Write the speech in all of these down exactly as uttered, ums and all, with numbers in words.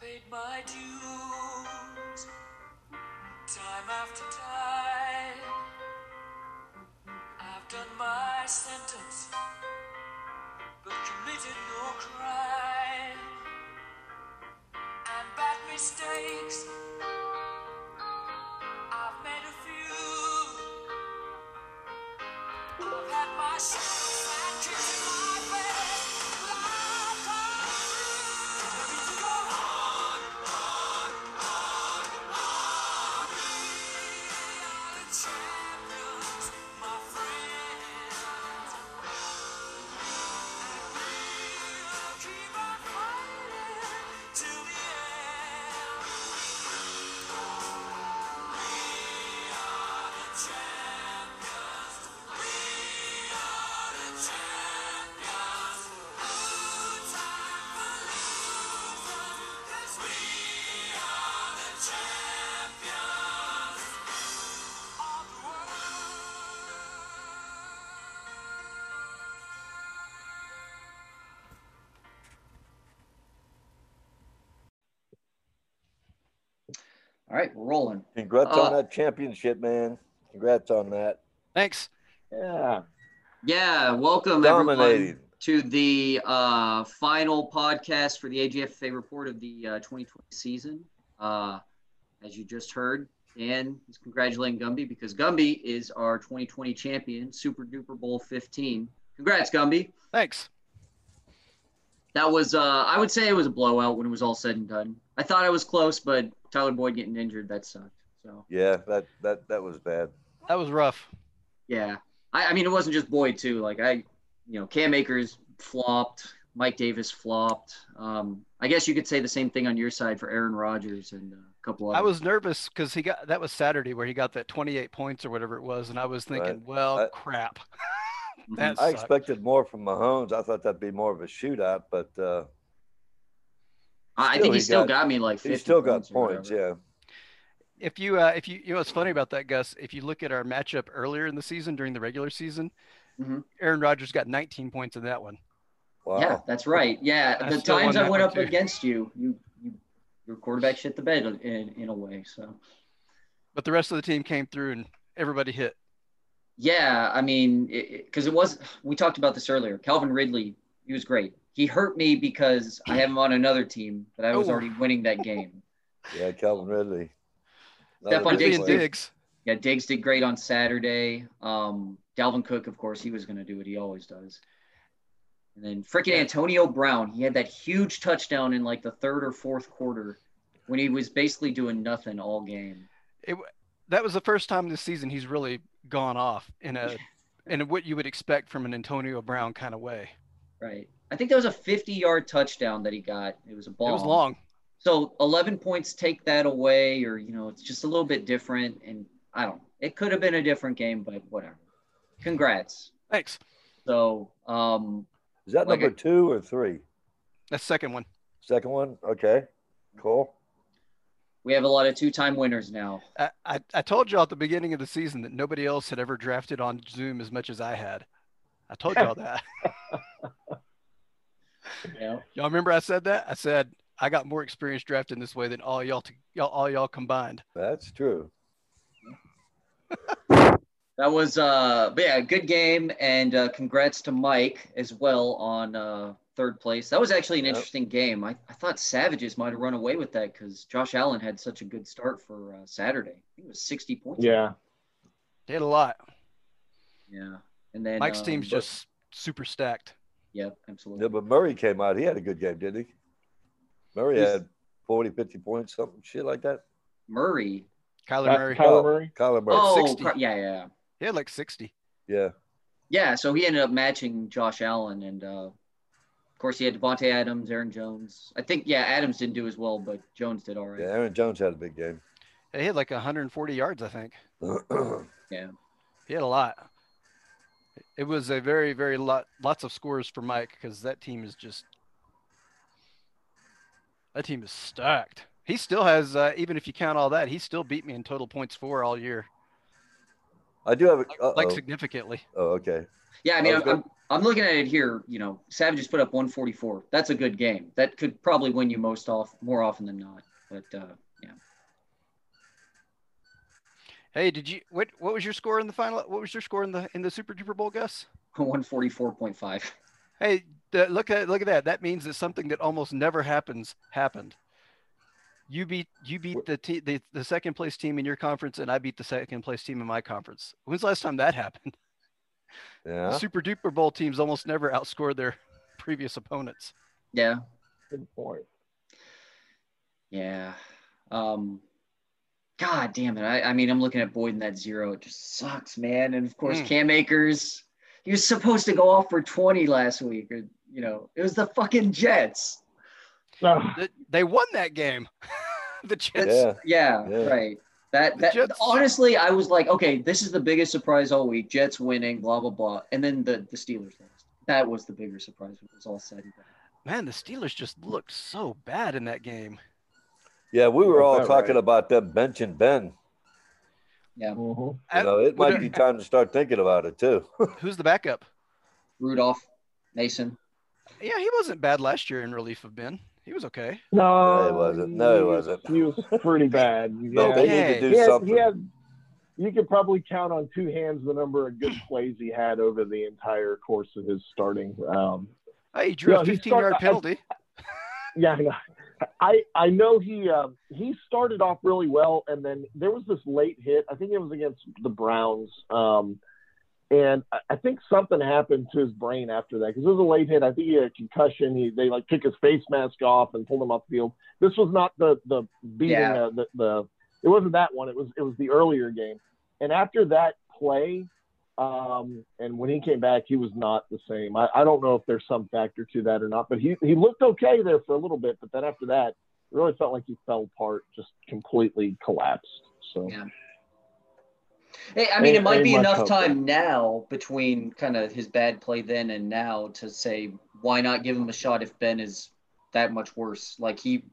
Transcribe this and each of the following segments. paid my dues time after time. I've done my sentence, but committed no crime. And bad mistakes, I've made a few. I've had my share and kissed my bed. All right, we're rolling. Congrats uh, on that championship, man. Congrats on that. Thanks. Yeah. Yeah, welcome everyone to the uh, final podcast for the A G F F A report of the uh, twenty twenty season. Uh, as you just heard, Dan is congratulating Gumby because Gumby is our twenty twenty champion, Super Duper Bowl fifteen. Congrats, Gumby. Thanks. That was, uh, I would say it was a blowout when it was all said and done. I thought I was close, but Tyler Boyd getting injured, that sucked. So yeah, that that that was bad. That was rough. Yeah, I, I mean, it wasn't just Boyd too. Like I, you know, Cam Akers flopped, Mike Davis flopped. Um, I guess you could say the same thing on your side for Aaron Rodgers and a couple others. I was nervous because he got that was Saturday where he got that twenty-eight points or whatever it was, and I was thinking, right. well, I, crap. that I sucked. expected more from Mahomes. I thought that'd be more of a shootout, but. Uh... I still, think he, he still got, got me like fifty. He still got points, points, yeah. If you, uh, if you, you know, what's funny about that, Gus? If you look at our matchup earlier in the season during the regular season, mm-hmm. Aaron Rodgers got nineteen points in that one. Wow. Yeah, that's right. Yeah, I the times I went up too. against you, you, you, your quarterback shit the bed in in a way. So, but the rest of the team came through and everybody hit. Yeah, I mean, because it, it, it was we talked about this earlier. Calvin Ridley, he was great. He hurt me because I have him on another team, but I was oh. already winning that game. Yeah, Calvin Ridley. Stephon Diggs, Diggs. Yeah, Diggs did great on Saturday. Um, Dalvin Cook, of course, he was going to do what he always does. And then freaking yeah. Antonio Brown, he had that huge touchdown in like the third or fourth quarter when he was basically doing nothing all game. It That was the first time this season he's really gone off in a in what you would expect from an Antonio Brown kind of way. Right. I think that was a fifty-yard touchdown that he got. It was a ball. It was long. So eleven points take that away, or, you know, it's just a little bit different. And I don't – it could have been a different game, but whatever. Congrats. Thanks. So um, – Is that like number a, two or three? That's second one. Second one? Okay. Cool. We have a lot of two-time winners now. I, I, I told you all at the beginning of the season that nobody else had ever drafted on Zoom as much as I had. I told you all that. Yeah. Y'all remember I said that? I said I got more experience drafting this way than all y'all to, y'all all y'all combined. That's true. That was uh but yeah, good game, and uh congrats to Mike as well on uh third place. That was actually an yep. interesting game. I, I thought Savages might have run away with that because Josh Allen had such a good start for uh, Saturday. I think it was sixty points. Yeah. Did a lot. Yeah. And then Mike's um, team's but, just super stacked. Yeah, absolutely. Yeah, but Murray came out. He had a good game, didn't he? Murray He's, had forty, fifty points, something shit like that. Murray? Kyler Not Murray. Kyler Murray? Kyler Murray. Oh, sixty. Yeah, yeah. He had like sixty. Yeah. Yeah, so he ended up matching Josh Allen. And, uh, of course, he had Davante Adams, Aaron Jones. I think, yeah, Adams didn't do as well, but Jones did all right. Yeah, Aaron Jones had a big game. He had like one hundred forty yards, I think. Yeah. He had a lot. It was a very, very lot, lots of scores for Mike because that team is just, that team is stacked. He still has, uh, even if you count all that, he still beat me in total points for all year. I do have a, like, like significantly. Oh, okay. Yeah, I mean, I I'm, I'm, I'm looking at it here, you know, Savages put up one forty-four. That's a good game. That could probably win you most off more often than not. But uh, yeah. Hey, did you what what was your score in the final what was your score in the in the Super Duper Bowl, Gus? one forty-four point five. Hey, uh, look at look at that. That means that something that almost never happens happened. You beat you beat the te- the, the second place team in your conference, and I beat the second place team in my conference. When's the last time that happened? Yeah. The Super Duper Bowl teams almost never outscored their previous opponents. Yeah. Good point. Yeah. Um, God damn it. I, I mean, I'm looking at Boyd in that zero. It just sucks, man. And of course, mm. Cam Akers, he was supposed to go off for twenty last week. Or, you know, it was the fucking Jets. Oh. They, they won that game. The Jets. Yeah. Yeah, yeah. Right. That, that honestly, I was like, okay, this is the biggest surprise all week. Jets winning, blah blah blah, and then the, the Steelers lost. That was the bigger surprise when it was all said and done. Man, the Steelers just looked so bad in that game. Yeah, we were all talking right. about that bench and Ben. Yeah, mm-hmm. you know, it might be time to start thinking about it too. Who's the backup? Rudolph, Mason. Yeah, he wasn't bad last year in relief of Ben. He was okay. No, no, he wasn't. No, he wasn't. He was pretty bad. Yeah. No, they need to do he had, something. He had, you could probably count on two hands the number of good plays he had over the entire course of his starting. Um, hey, he drew you know, a fifteen-yard penalty. I, yeah, I I know he uh, he started off really well, and then there was this late hit. I think it was against the Browns, um, and I, I think something happened to his brain after that because it was a late hit. I think he had a concussion. He, they like took his face mask off and pulled him off the field. This was not the the beating yeah. uh, the the. It wasn't that one. It was it was the earlier game. And after that play, um, and when he came back, he was not the same. I, I don't know if there's some factor to that or not, but he he looked okay there for a little bit. But then after that, it really felt like he fell apart, just completely collapsed. So. Yeah. Hey, I mean, it might be enough time now between kind of his bad play then and now to say, why not give him a shot if Ben is that much worse? Like he,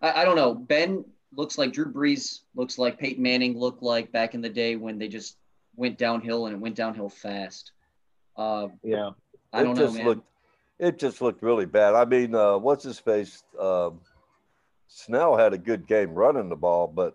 I, I don't know. Ben looks like Drew Brees, looks like Peyton Manning looked like back in the day when they just went downhill and it went downhill fast. Uh, yeah. I don't know, man. Looked, it just looked really bad. I mean, uh, what's his face? Uh, Snell had a good game running the ball, but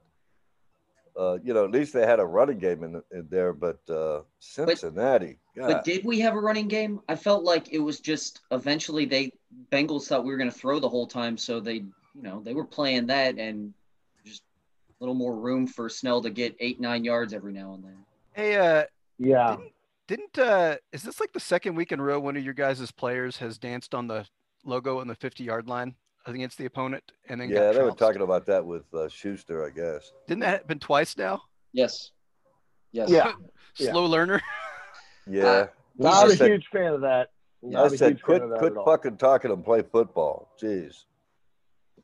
Uh, you know, at least they had a running game in, in there, but uh, Cincinnati. But, but did we have a running game? I felt like it was just eventually they Bengals thought we were going to throw the whole time, so they, you know, they were playing that and just a little more room for Snell to get eight, nine yards every now and then. Hey, uh, yeah, didn't, didn't uh, is this like the second week in a row one of your guys' players has danced on the logo on the fifty-yard line against the opponent, and then yeah, got they trounced? Were talking about that with uh, Schuster, I guess. Didn't that happen twice now? Yes. Yes. Yeah. Slow yeah. learner. Yeah. Uh, not a said, huge fan of that. Not I said, quit, quit fucking talking and play football. Jeez.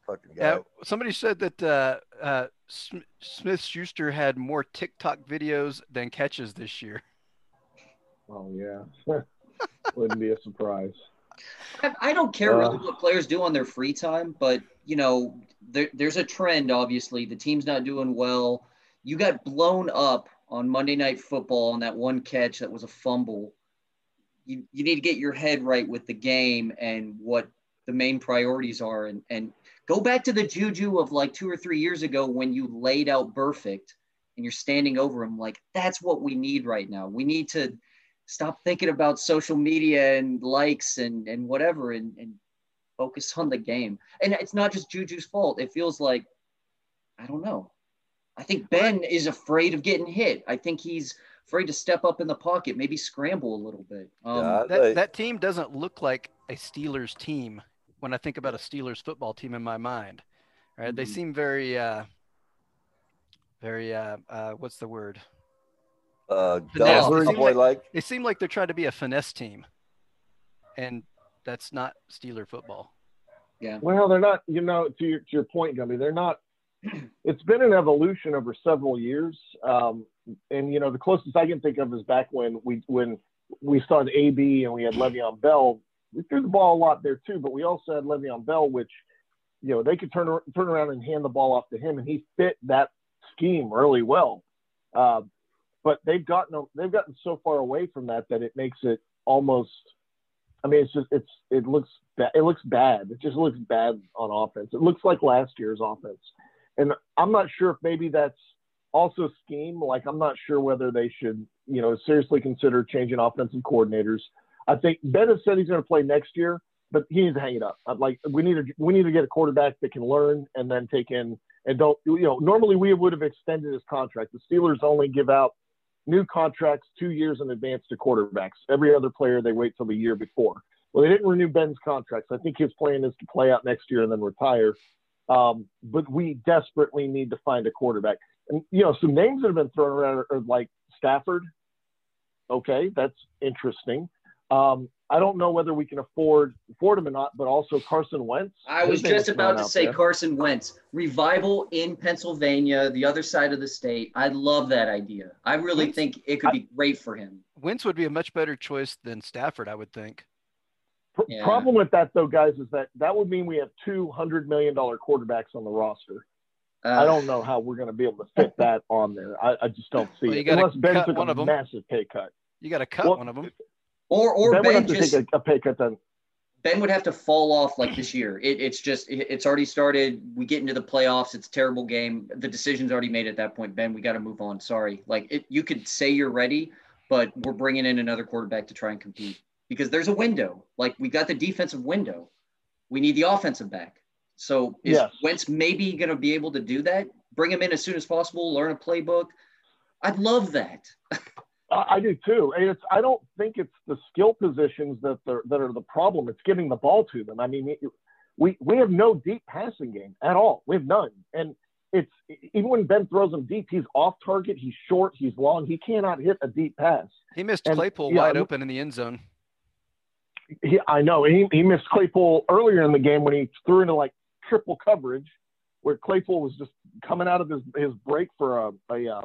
Fucking guy. Uh, somebody said that uh, uh, Smith Schuster had more TikTok videos than catches this year. Oh yeah, wouldn't be a surprise. I don't care really what players do on their free time, but, you know, there, there's a trend, obviously. The team's not doing well. You got blown up on Monday Night Football on that one catch that was a fumble. You you need to get your head right with the game and what the main priorities are and, and go back to the juju of like two or three years ago when you laid out perfect and you're standing over him like, that's what we need right now. We need to – stop thinking about social media and likes and, and whatever and, and focus on the game. And it's not just Juju's fault. It feels like, I don't know. I think Ben is afraid of getting hit. I think he's afraid to step up in the pocket, maybe scramble a little bit. Um, yeah, that, that team doesn't look like a Steelers team when I think about a Steelers football team in my mind. All right? Mm-hmm. They seem very, uh, very uh, uh, what's the word? Uh, Dallas Cowboy like. They seem like they're trying to be a finesse team, and that's not Steeler football. Yeah. Well, they're not. You know, to your to your point, Gumby, they're not. It's been an evolution over several years, um, and you know, the closest I can think of is back when we when we started A B and we had Le'Veon Bell. We threw the ball a lot there too, but we also had Le'Veon Bell, which you know they could turn turn around and hand the ball off to him, and he fit that scheme really well. Uh, But they've gotten they've gotten so far away from that that it makes it almost I mean, it's just it's it looks ba- it looks bad. It just looks bad on offense. It looks like last year's offense, and I'm not sure if maybe that's also scheme. Like, I'm not sure whether they should, you know, seriously consider changing offensive coordinators. I think Ben has said he's going to play next year, but he needs to hang it up. I'd like we need to we need to get a quarterback that can learn and then take in and don't you know. Normally we would have extended his contract. The Steelers only give out new contracts two years in advance to quarterbacks. Every other player, they wait till the year before. Well, they didn't renew Ben's contract. So I think his plan is to play out next year and then retire. Um, but we desperately need to find a quarterback. And, you know, some names that have been thrown around are, are like Stafford. Okay, that's interesting. Um, I don't know whether we can afford, afford him or not, but also Carson Wentz. I was just about to say there. Carson Wentz. Revival in Pennsylvania, the other side of the state. I love that idea. I really Wentz, think it could I, be great for him. Wentz would be a much better choice than Stafford, I would think. P- yeah. Problem with that, though, guys, is that that would mean we have two hundred million dollars quarterbacks on the roster. Uh, I don't know how we're going to be able to fit that on there. I, I just don't see well, it. Unless Ben took a massive pay cut. You got to cut well, one of them. Or or Ben, Ben would have just, to take a, a pay cut then. Ben would have to fall off like this year. It, it's just it, it's already started. We get into the playoffs. It's a terrible game. The decision's already made at that point. Ben, we got to move on. Sorry. Like it, you could say you're ready, but we're bringing in another quarterback to try and compete because there's a window. Like we got the defensive window. We need the offensive back. So is yes. Wentz maybe going to be able to do that? Bring him in as soon as possible. Learn a playbook. I'd love that. I do too. And it's, I don't think it's the skill positions that they're, that are the problem. It's giving the ball to them. I mean, it, we, we have no deep passing game at all. We have none. And it's even when Ben throws him deep, he's off target. He's short. He's long. He cannot hit a deep pass. He missed and, Claypool yeah, wide open in the end zone. He, I know. He, he missed Claypool earlier in the game when he threw into like triple coverage where Claypool was just coming out of his, his break for a, a,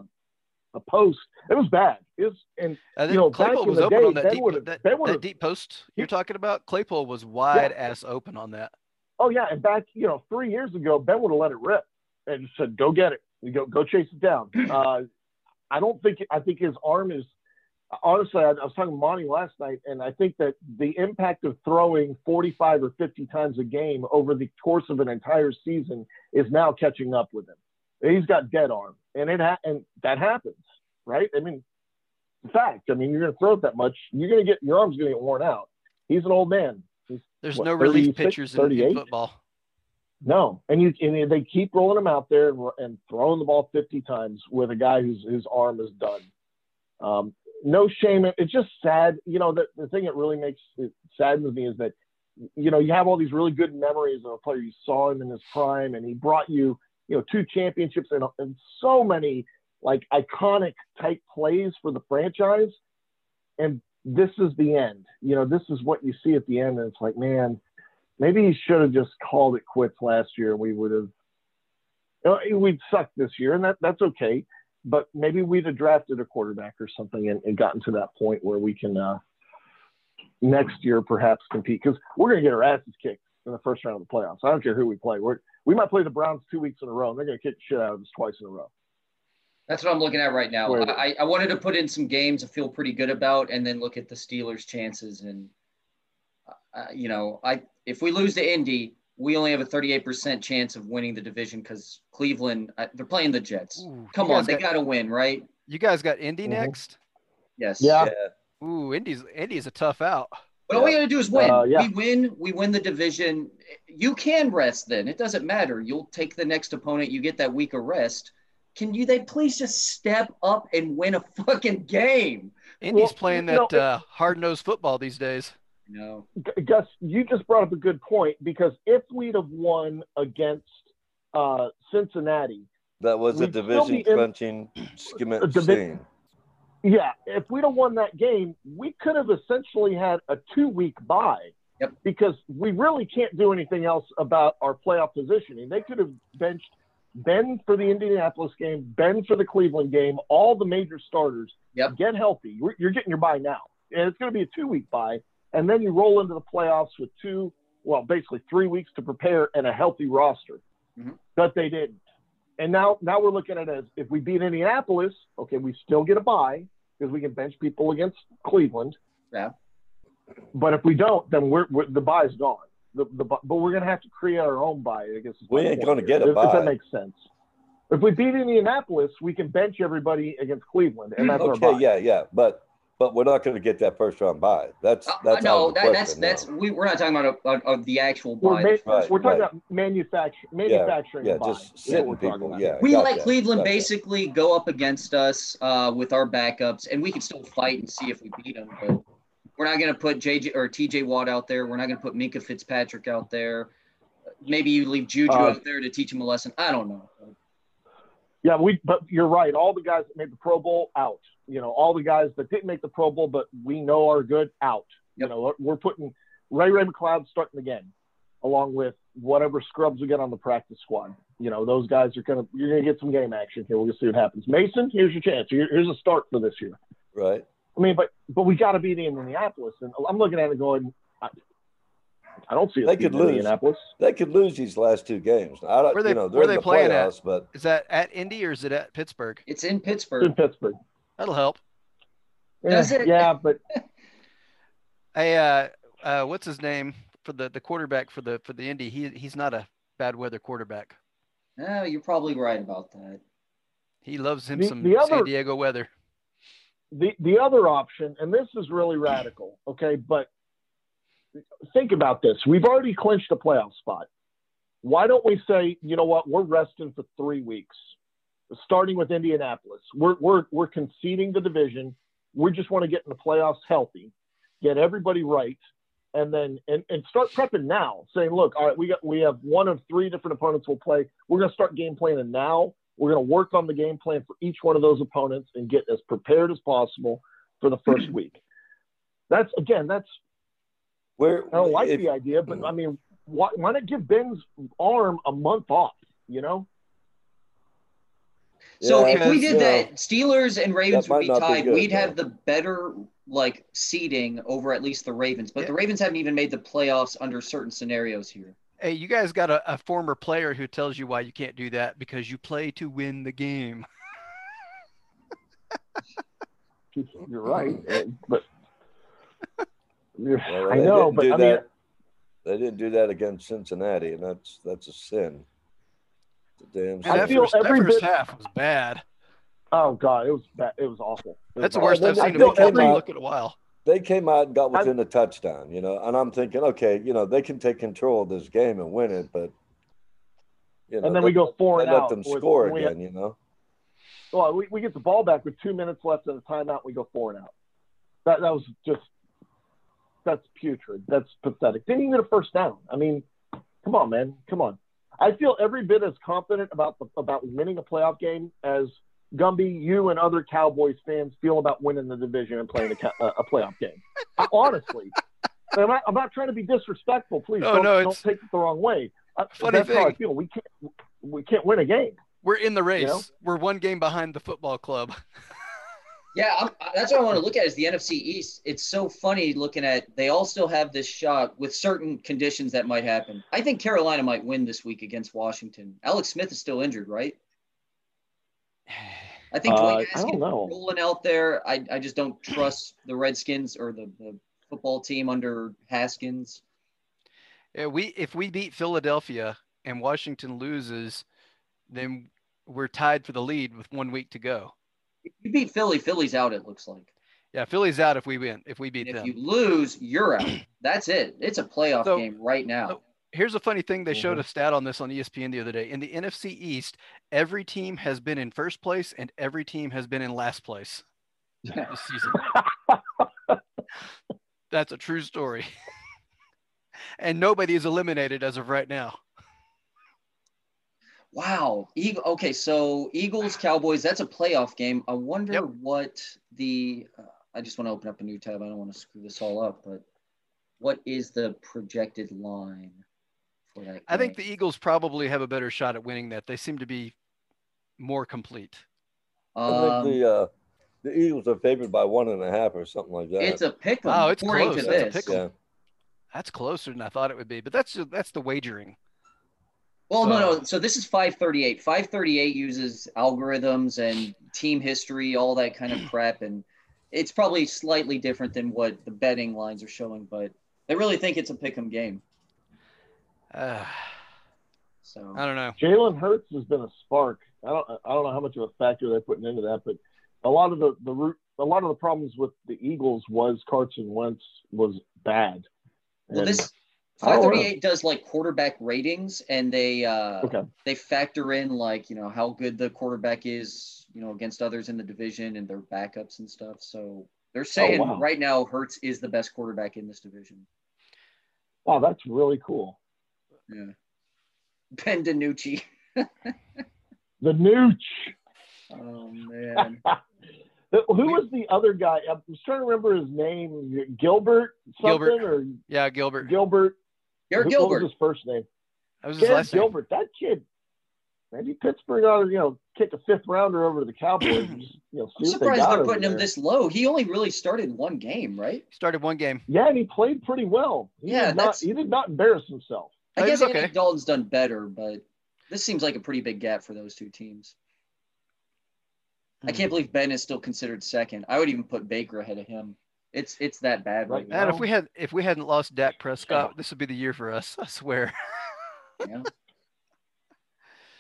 a post. It was bad. It was, and I think you know, Claypool was open day, on that deep, that, that deep post you're talking about. Claypool was wide yeah. ass open on that. Oh yeah, and back you know three years ago, Ben would have let it rip and just said, "Go get it, you go go chase it down." Uh, I don't think I think his arm is honestly. I, I was talking to Monty last night, and I think that the impact of throwing forty-five or fifty times a game over the course of an entire season is now catching up with him. He's got dead arm, and it ha- and that happens, right? I mean, in fact, I mean, you're going to throw it that much, you're going to get your arm's going to get worn out. He's an old man. He's, There's what, no relief pitchers in, in football. No, and you and they keep rolling him out there and, and throwing the ball fifty times with a guy whose his arm is done. Um, no shame. It's just sad. You know, the, the thing that really makes it saddens me is that you know you have all these really good memories of a player. You saw him in his prime, and he brought you. You know, two championships and, and so many like iconic type plays for the franchise. And this is the end, you know, this is what you see at the end. And it's like, man, maybe he should have just called it quits last year. And we would have, you know, we'd sucked this year and that that's okay. But maybe we'd have drafted a quarterback or something and, and gotten to that point where we can uh, next year perhaps compete because we're going to get our asses kicked in the first round of the playoffs. I don't care who we play. We're, We might play the Browns two weeks in a row, and they're going to kick the shit out of us twice in a row. That's what I'm looking at right now. I, I wanted to put in some games I feel pretty good about and then look at the Steelers' chances. And, uh, you know, I if we lose to Indy, we only have a thirty-eight percent chance of winning the division because Cleveland, uh, they're playing the Jets. Ooh, Come on, they got to win, right? You guys got Indy mm-hmm. next? Yes. Yeah. yeah. Ooh, Indy's Indy's a tough out. But all we got to do is win. Uh, yeah. We win. We win the division. You can rest then. It doesn't matter. You'll take the next opponent. You get that week of rest. Can you – they please just step up and win a fucking game. Indy's well, playing that no, uh, hard-nosed football these days. No. Gus, you just brought up a good point because if we'd have won against uh, Cincinnati – That was a division-crunching scene. Yeah, if we'd have won that game, we could have essentially had a two-week bye yep. because we really can't do anything else about our playoff positioning. They could have benched Ben for the Indianapolis game, Ben for the Cleveland game, all the major starters. Yep. Get healthy. You're getting your bye now. And it's going to be a two-week bye, and then you roll into the playoffs with two, well, basically three weeks to prepare and a healthy roster. Mm-hmm. But they didn't. And now now we're looking at it as if we beat Indianapolis, okay, we still get a bye. Because we can bench people against Cleveland. Yeah. But if we don't, then we're, we're the buy is gone. The, the but we're gonna have to create our own buy. I guess we ain't gonna get a buy. If that makes sense. If we beat Indianapolis, we can bench everybody against Cleveland, and that's okay, our buy. Yeah, yeah, but but we're not going to get that first round buy. That's that's uh, no, that, that's now. that's we, we're not talking about a, a, a, the actual buy. We're, ma- right, we're talking right. about manufacturing, manufacturing. Yeah, yeah buy. just sitting people. Yeah, we gotcha, let Cleveland gotcha. basically go up against us uh, with our backups, and we can still fight and see if we beat them. But we're not going to put J J or T J Watt out there. We're not going to put Minkah Fitzpatrick out there. Maybe you leave Juju uh, out there to teach him a lesson. I don't know. Yeah, we. But you're right. All the guys that made the Pro Bowl out. You know, all the guys that didn't make the Pro Bowl, but we know are good out. Yep. You know, we're putting Ray Ray McLeod starting again, along with whatever scrubs we get on the practice squad. You know, those guys are gonna you're gonna get some game action here. We're gonna see what happens. Mason, here's your chance. Here, here's a start for this year. Right. I mean, but but we got to beat Indianapolis, and I'm looking at it going, I, I don't see it. They could lose. Indianapolis. They could lose these last two games. I don't. Where they, you know, where they the playing playoffs, at? But is that at Indy or is it at Pittsburgh? It's in Pittsburgh. It's in Pittsburgh. That'll help. Yeah, does it? Yeah, but hey, uh, uh, what's his name for the, the quarterback for the for the Indy? He he's not a bad weather quarterback. No, you're probably right about that. He loves him the, some the other, San Diego weather. The the other option, and this is really radical, okay? But think about this: we've already clinched a playoff spot. Why don't we say, you know what? We're resting for three weeks. Starting with Indianapolis, we're we're we're conceding the division. We just want to get in the playoffs healthy, get everybody right, and then and, and start prepping now. Saying, look, all right, we got we have one of three different opponents we'll play. We're going to start game planning now. We're going to work on the game plan for each one of those opponents and get as prepared as possible for the first week. That's again, that's where I don't like if, the idea, but I mean, why, why not give Ben's arm a month off? You know. So yeah, if we did that, know, Steelers and Ravens would be tied. Be good, We'd man. have the better like seeding over at least the Ravens, but yeah. the Ravens haven't even made the playoffs under certain scenarios here. Hey, you guys got a, a former player who tells you why you can't do that because you play to win the game. You're right, but you're, well, I know, but I mean, they didn't do that against Cincinnati, and that's that's a sin. Damn, I that feel first, every that first bit, half was bad. Oh god, it was bad. It was awful. It That's was the worst awful. I've seen them look in a while. They came out and got within I, a touchdown, you know, and I'm thinking, okay, you know, they can take control of this game and win it, but you know, and then they, we go four and let out them score with, again, had, you know. Well, we, we get the ball back with two minutes left in the timeout. We go four and out. That that was just that's putrid. That's pathetic. Didn't even get a first down. I mean, come on, man, come on. I feel every bit as confident about the, about winning a playoff game as Gumby, you, and other Cowboys fans feel about winning the division and playing a, a playoff game. I, honestly, I'm not, I'm not trying to be disrespectful. Please no, don't, no, don't take it the wrong way. Funny that's thing. how I feel. We can't we can't win a game. We're in the race. You know? We're one game behind the football club. Yeah, I'm, that's what I want to look at is the N F C East. It's so funny looking at they all still have this shot with certain conditions that might happen. I think Carolina might win this week against Washington. Alex Smith is still injured, right? I think Dwayne Haskins uh, rolling out there. I, I just don't trust the Redskins or the, the football team under Haskins. Yeah, we if we beat Philadelphia and Washington loses, then we're tied for the lead with one week to go. If you beat Philly, Philly's out, it looks like. Yeah, Philly's out if we win, if we beat and them. If you lose, you're out. That's it. It's a playoff so, game right now. So here's a funny thing. They mm-hmm. showed a stat on this on E S P N the other day. In the N F C East, every team has been in first place and every team has been in last place this season. That's a true story. And nobody is eliminated as of right now. Wow. Eagle, okay, so Eagles, Cowboys, that's a playoff game. I wonder yep. what the uh, – I just want to open up a new tab. I don't want to screw this all up, but what is the projected line for that game? I think the Eagles probably have a better shot at winning that. They seem to be more complete. Um, I think the, uh, the Eagles are favored by one and a half or something like that. It's a pick 'em. Oh, it's close. It's a pick 'em. Yeah. That's closer than I thought it would be, but that's that's the wagering. Well, so. no, no. So this is five thirty-eight. five thirty-eight uses algorithms and team history, all that kind of crap. And it's probably slightly different than what the betting lines are showing, but I really think it's a pick'em game. Uh, so I don't know. Jalen Hurts has been a spark. I don't I don't know how much of a factor they're putting into that, but a lot of the, the root a lot of the problems with the Eagles was Carson Wentz was bad. And well, this five thirty-eight does like quarterback ratings, and they uh, okay. they factor in like, you know, how good the quarterback is, you know, against others in the division and their backups and stuff. So they're saying oh, wow. right now Hurts is the best quarterback in this division. Wow, that's really cool. Yeah, Ben DiNucci. The Nooch. Oh man. Who was the other guy? I'm just trying to remember his name. Gilbert something? Gilbert. Or yeah, Gilbert. Gilbert. Garrett Gilbert. What was his first name? That was his last name. Gilbert. That kid. Maybe Pittsburgh ought to, you know, kick a fifth rounder over to the Cowboys. And just, you know, I'm surprised they're putting him this low. He only really started one game, right? He started one game. Yeah, and he played pretty well. He yeah, did not, he did not embarrass himself. I guess Andy Dalton's done better, but this seems like a pretty big gap for those two teams. I can't believe Ben is still considered second. I would even put Baker ahead of him. It's it's that bad right now. And if we had if we hadn't lost Dak Prescott, this would be the year for us. I swear. Yeah.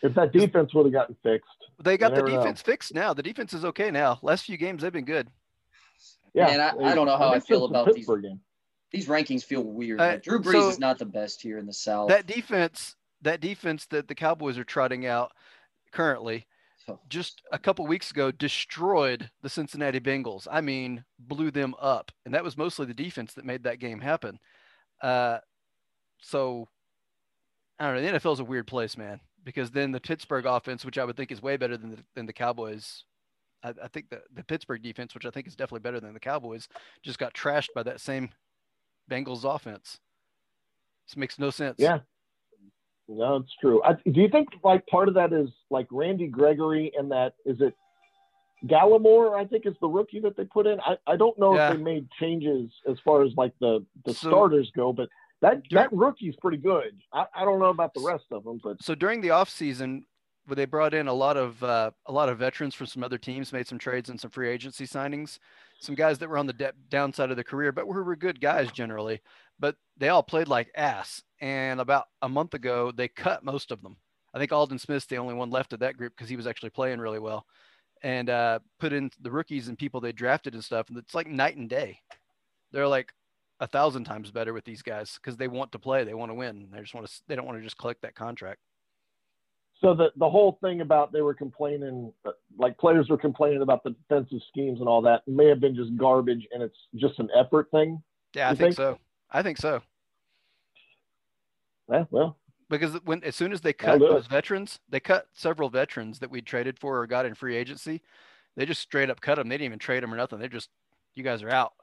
If that defense would have gotten fixed. They got the defense know. fixed now. The defense is okay now. Last few games they've been good. Yeah, and I, I don't know how I feel about these. Game. These rankings feel weird. Uh, Drew Brees so is not the best here in the South. That defense, that defense that the Cowboys are trotting out currently. Just a couple weeks ago, destroyed the Cincinnati Bengals. I mean, blew them up. And that was mostly the defense that made that game happen. Uh, so, I don't know. The N F L is a weird place, man, because then the Pittsburgh offense, which I would think is way better than the, than the Cowboys, I, I think the, the Pittsburgh defense, which I think is definitely better than the Cowboys, just got trashed by that same Bengals offense. This makes no sense. Yeah. No, it's true. I, do you think like part of that is like Randy Gregory and that is it Gallimore, I think is the rookie that they put in. I, I don't know yeah. if they made changes as far as like the, the so, starters go, but that, that rookie's pretty good. I, I don't know about the rest of them, but so during the off season where they brought in a lot of, uh, a lot of veterans from some other teams, made some trades and some free agency signings, some guys that were on the de- downside of their career, but were, were good guys generally, but they all played like ass. And about a month ago, they cut most of them. I think Aldon Smith's the only one left of that group because he was actually playing really well, and uh, put in the rookies and people they drafted and stuff. And it's like night and day. They're like a thousand times better with these guys because they want to play, they want to win. They just want to. They don't want to just collect that contract. So the the whole thing about they were complaining, like players were complaining about the defensive schemes and all that, may have been just garbage, and it's just an effort thing. Yeah, I think, think so. I think so. Yeah, well, because when as soon as they cut those veterans, they cut several veterans that we traded for or got in free agency. They just straight up cut them. They didn't even trade them or nothing. They just, you guys are out.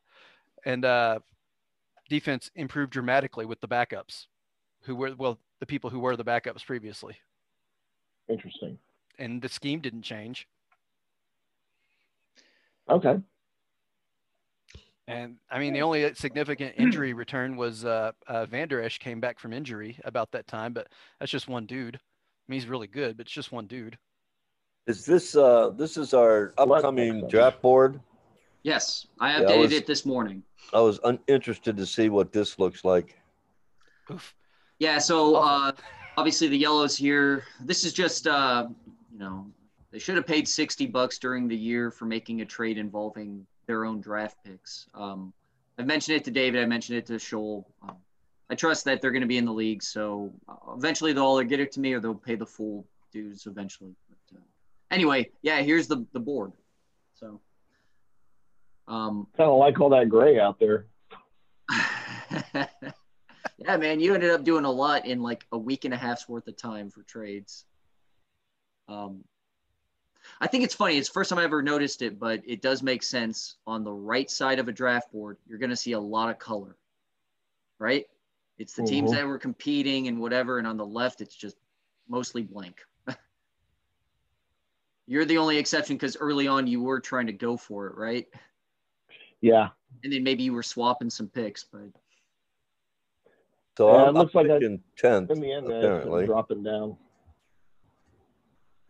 And uh, defense improved dramatically with the backups, who were well the people who were the backups previously. Interesting. And the scheme didn't change. Okay. And I mean, the only significant injury return was uh, uh, Vander Esch came back from injury about that time, but that's just one dude. I mean, he's really good, but it's just one dude. Is this uh, this is our upcoming draft board? Yes, I updated yeah, I was, it this morning. I was un- interested to see what this looks like. Oof. Yeah, so uh, obviously the yellows here. This is just uh, you know, they should have paid sixty bucks during the year for making a trade involving their own draft picks. Um, I mentioned it to David. I mentioned it to Shoal. Um, I trust that they're going to be in the league, so eventually they'll either get it to me or they'll pay the full dues eventually. But, uh, anyway, yeah, here's the, the board. So, um, kind of like all that gray out there. Yeah, man, you ended up doing a lot in like a week and a half's worth of time for trades. Um. I think it's funny. It's the first time I ever noticed it, but it does make sense. On the right side of a draft board, you're going to see a lot of color, right? It's the mm-hmm. teams that were competing and whatever, and on the left, it's just mostly blank. You're the only exception because early on you were trying to go for it, right? Yeah. And then maybe you were swapping some picks, but so yeah, I'm, it looks I'm like I, in tenth, in the end, apparently dropping down.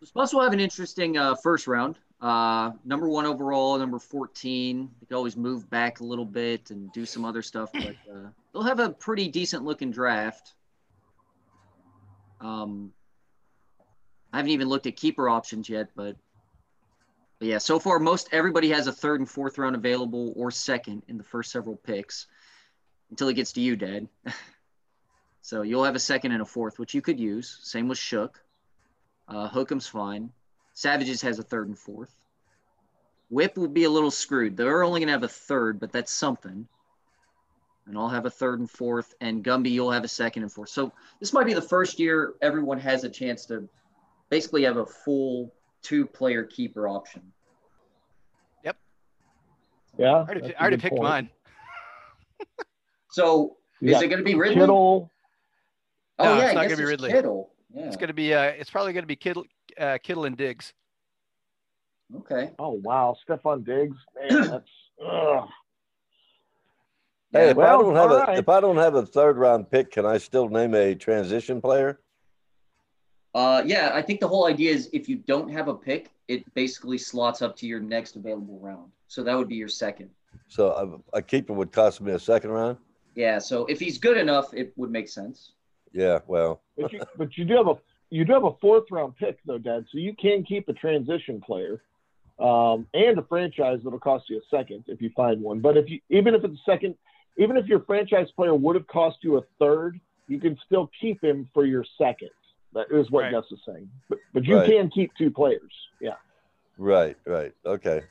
The Bucs will have an interesting uh, first round. Uh, number one overall, number fourteen. They can always move back a little bit and do some other stuff, but uh, they'll have a pretty decent looking draft. Um, I haven't even looked at keeper options yet, but, but yeah, so far most everybody has a third and fourth round available or second in the first several picks until it gets to you, Dad. So you'll have a second and a fourth, which you could use. Same with Shook. Uh, Hookham's fine. Savages has a third and fourth. Whip will be a little screwed. They're only going to have a third, but that's something. And I'll have a third and fourth. And Gumby, you'll have a second and fourth. So this might be the first year everyone has a chance to basically have a full two-player keeper option. Yep. Yeah. I already, I already picked point. mine. So you is it going to be Ridley? Kittle. Oh, no, yeah, it's not going to be Ridley. Kittle. Yeah. It's going to be uh, – it's probably going to be Kittle, uh, Kittle and Diggs. Okay. Oh, wow. Stephon Diggs. Man, that's ugh. Hey, if, well, I don't have right. a, if I don't have a third-round pick, can I still name a transition player? Uh, yeah, I think the whole idea is if you don't have a pick, it basically slots up to your next available round. So that would be your second. So a, a keeper would cost me a second round? Yeah, so if he's good enough, it would make sense. Yeah, well, but you but you do have a you do have a fourth round pick though, Dad. So you can keep a transition player, um, and a franchise that'll cost you a second if you find one. But if you even if it's a second, even if your franchise player would have cost you a third, you can still keep him for your second. That is what right. Gus is saying. But but you right. can keep two players. Yeah. Right. Right. Okay.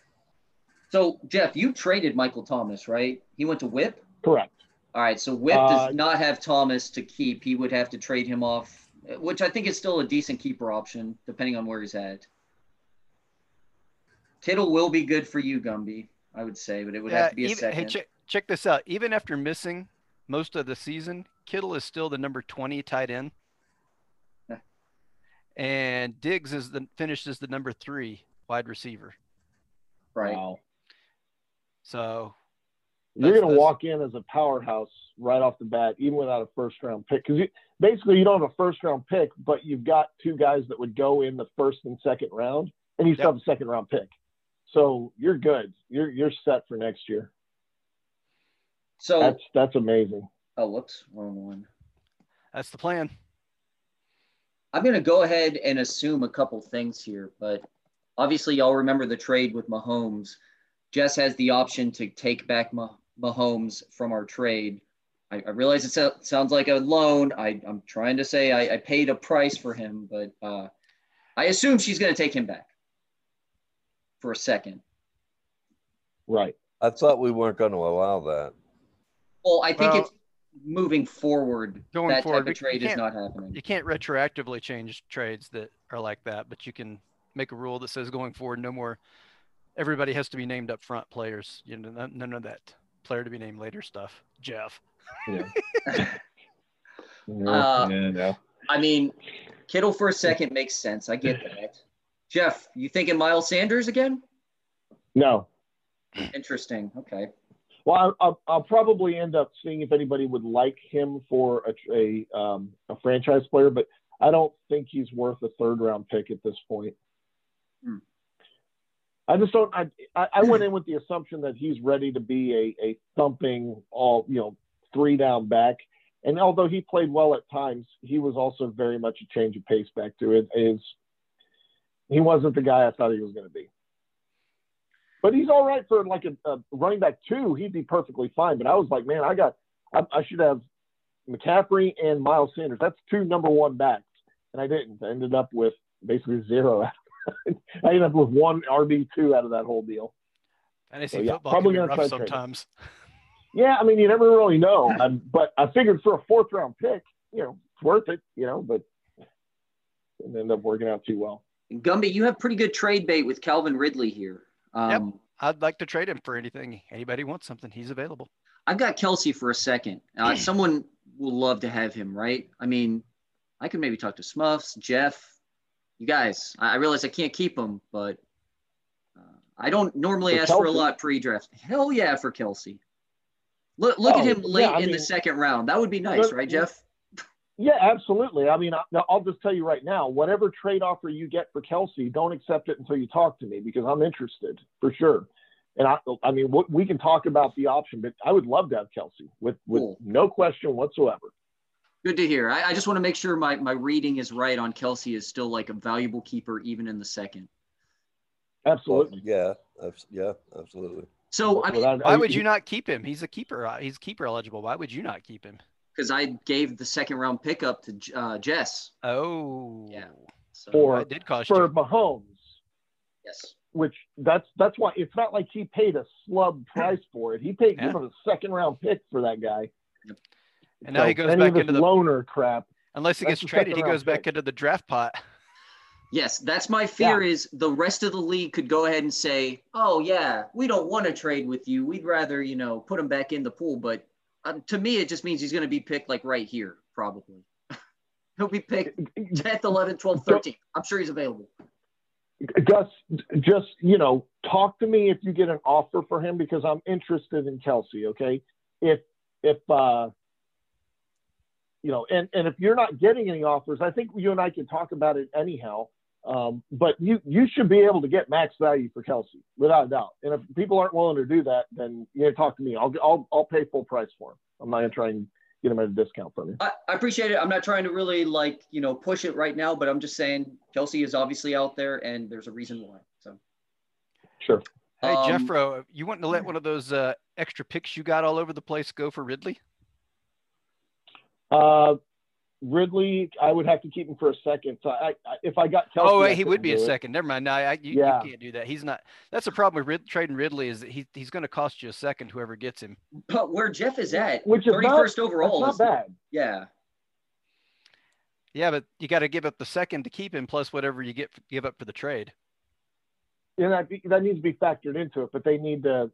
So Jeff, you traded Michael Thomas, right? He went to Whip. Correct. All right, so Whip does uh, not have Thomas to keep. He would have to trade him off, which I think is still a decent keeper option, depending on where he's at. Kittle will be good for you, Gumby, I would say, but it would yeah, have to be a even, second. Hey, check, check this out. Even after missing most of the season, Kittle is still the number twenty tight end. Huh. And Diggs is the, finished as the number three wide receiver. Right. Wow. So – You're going to walk in as a powerhouse right off the bat, even without a first-round pick. Because basically you don't have a first-round pick, but you've got two guys that would go in the first and second round, and you yep. still have a second-round pick. So you're good. You're you're set for next year. So that's that's amazing. Oh, whoops, wrong one. That's the plan. I'm going to go ahead and assume a couple things here, but obviously y'all remember the trade with Mahomes. Jess has the option to take back Mah- Mahomes from our trade. I, I realize it so- sounds like a loan. I, I'm trying to say I, I paid a price for him, but uh, I assume she's going to take him back for a second. Right. I thought we weren't going to allow that. Well, I think well, it's moving forward. Going that forward, type of trade is not happening. You can't retroactively change trades that are like that, but you can make a rule that says going forward, no more. Everybody has to be named up front players. You know, none of that player to be named later stuff. Jeff. Yeah. uh, yeah, no. I mean, Kittle for a second makes sense. I get that. Jeff, you thinking Miles Sanders again? No. Interesting. Okay. Well, I'll, I'll probably end up seeing if anybody would like him for a, a, um, a franchise player, but I don't think he's worth a third round pick at this point. Hmm. I just don't. I I went in with the assumption that he's ready to be a, a thumping all you know three down back, and although he played well at times, he was also very much a change of pace back to it. Is he wasn't the guy I thought he was going to be, but he's all right for like a, a running back two. He'd be perfectly fine. But I was like, man, I got I, I should have McCaffrey and Miles Sanders. That's two number one backs, and I didn't. I ended up with basically zero after. I ended up with one R B two out of that whole deal. And I see so, yeah, football probably can be rough sometimes. Yeah, I mean, you never really know. I'm, but I figured for a fourth-round pick, you know, it's worth it, you know, but it didn't end up working out too well. Gumby, you have pretty good trade bait with Calvin Ridley here. Um, yep, I'd like to trade him for anything. Anybody wants something, he's available. I've got Kelce for a second. Uh, someone will love to have him, right? I mean, I could maybe talk to Smuffs, Jeff. You guys, I realize I can't keep him, but uh, I don't normally for ask Kelce. for a lot pre-draft. Hell yeah, for Kelce. Look, look oh, at him late yeah, in mean, the second round. That would be nice, but, right, Jeff? Yeah, absolutely. I mean, I'll just tell you right now, whatever trade offer you get for Kelce, don't accept it until you talk to me, because I'm interested for sure. And I, I mean, we can talk about the option, but I would love to have Kelce with, with cool. no question whatsoever. Good to hear. I, I just want to make sure my, my reading is right on Kelce is still like a valuable keeper, even in the second. Absolutely. Yeah. Yeah, absolutely. So I mean, why would you not keep him? He's a keeper. He's keeper eligible. Why would you not keep him? Because I gave the second round pickup to uh, Jess. Oh, yeah. So for, did cost for Mahomes. Yes. Which that's that's why it's not like he paid a slub price for it. He paid yeah. him a second round pick for that guy. Yep. And so now he goes back into the loaner crap. Unless he gets traded, he goes back pick. into the draft pot. Yes, that's my fear yeah. is the rest of the league could go ahead and say, oh, yeah, we don't want to trade with you. We'd rather, you know, put him back in the pool. But um, to me, it just means he's going to be picked like right here, probably. He'll be picked tenth, eleventh, twelfth, thirteenth. I'm sure he's available. Gus, just, you know, talk to me if you get an offer for him, because I'm interested in Kelce, okay? If, if, uh, you know, and, and if you're not getting any offers, I think you and I can talk about it anyhow. Um, but you, you should be able to get max value for Kelce without a doubt. And if people aren't willing to do that, then you know, talk to me. I'll, I'll, I'll pay full price for him. I'm not going to try and get him at a discount from you. I, I appreciate it. I'm not trying to really like, you know, push it right now, but I'm just saying Kelce is obviously out there and there's a reason why. So. Sure. Hey, um, Jeffro, you wanting to let one of those uh, extra picks you got all over the place go for Ridley? Uh, Ridley, I would have to keep him for a second. So I, I if I got Kelce, oh wait, he would be a it. second. Never mind. No, I, you, yeah. you can't do that. He's not. That's the problem with Rid, trading Ridley is that he he's going to cost you a second. Whoever gets him. But where Jeff is at, which is thirty-first not, overall, that's not bad. It? Yeah. Yeah, but you got to give up the second to keep him, plus whatever you get give up for the trade. Yeah, that that needs to be factored into it. But they need to.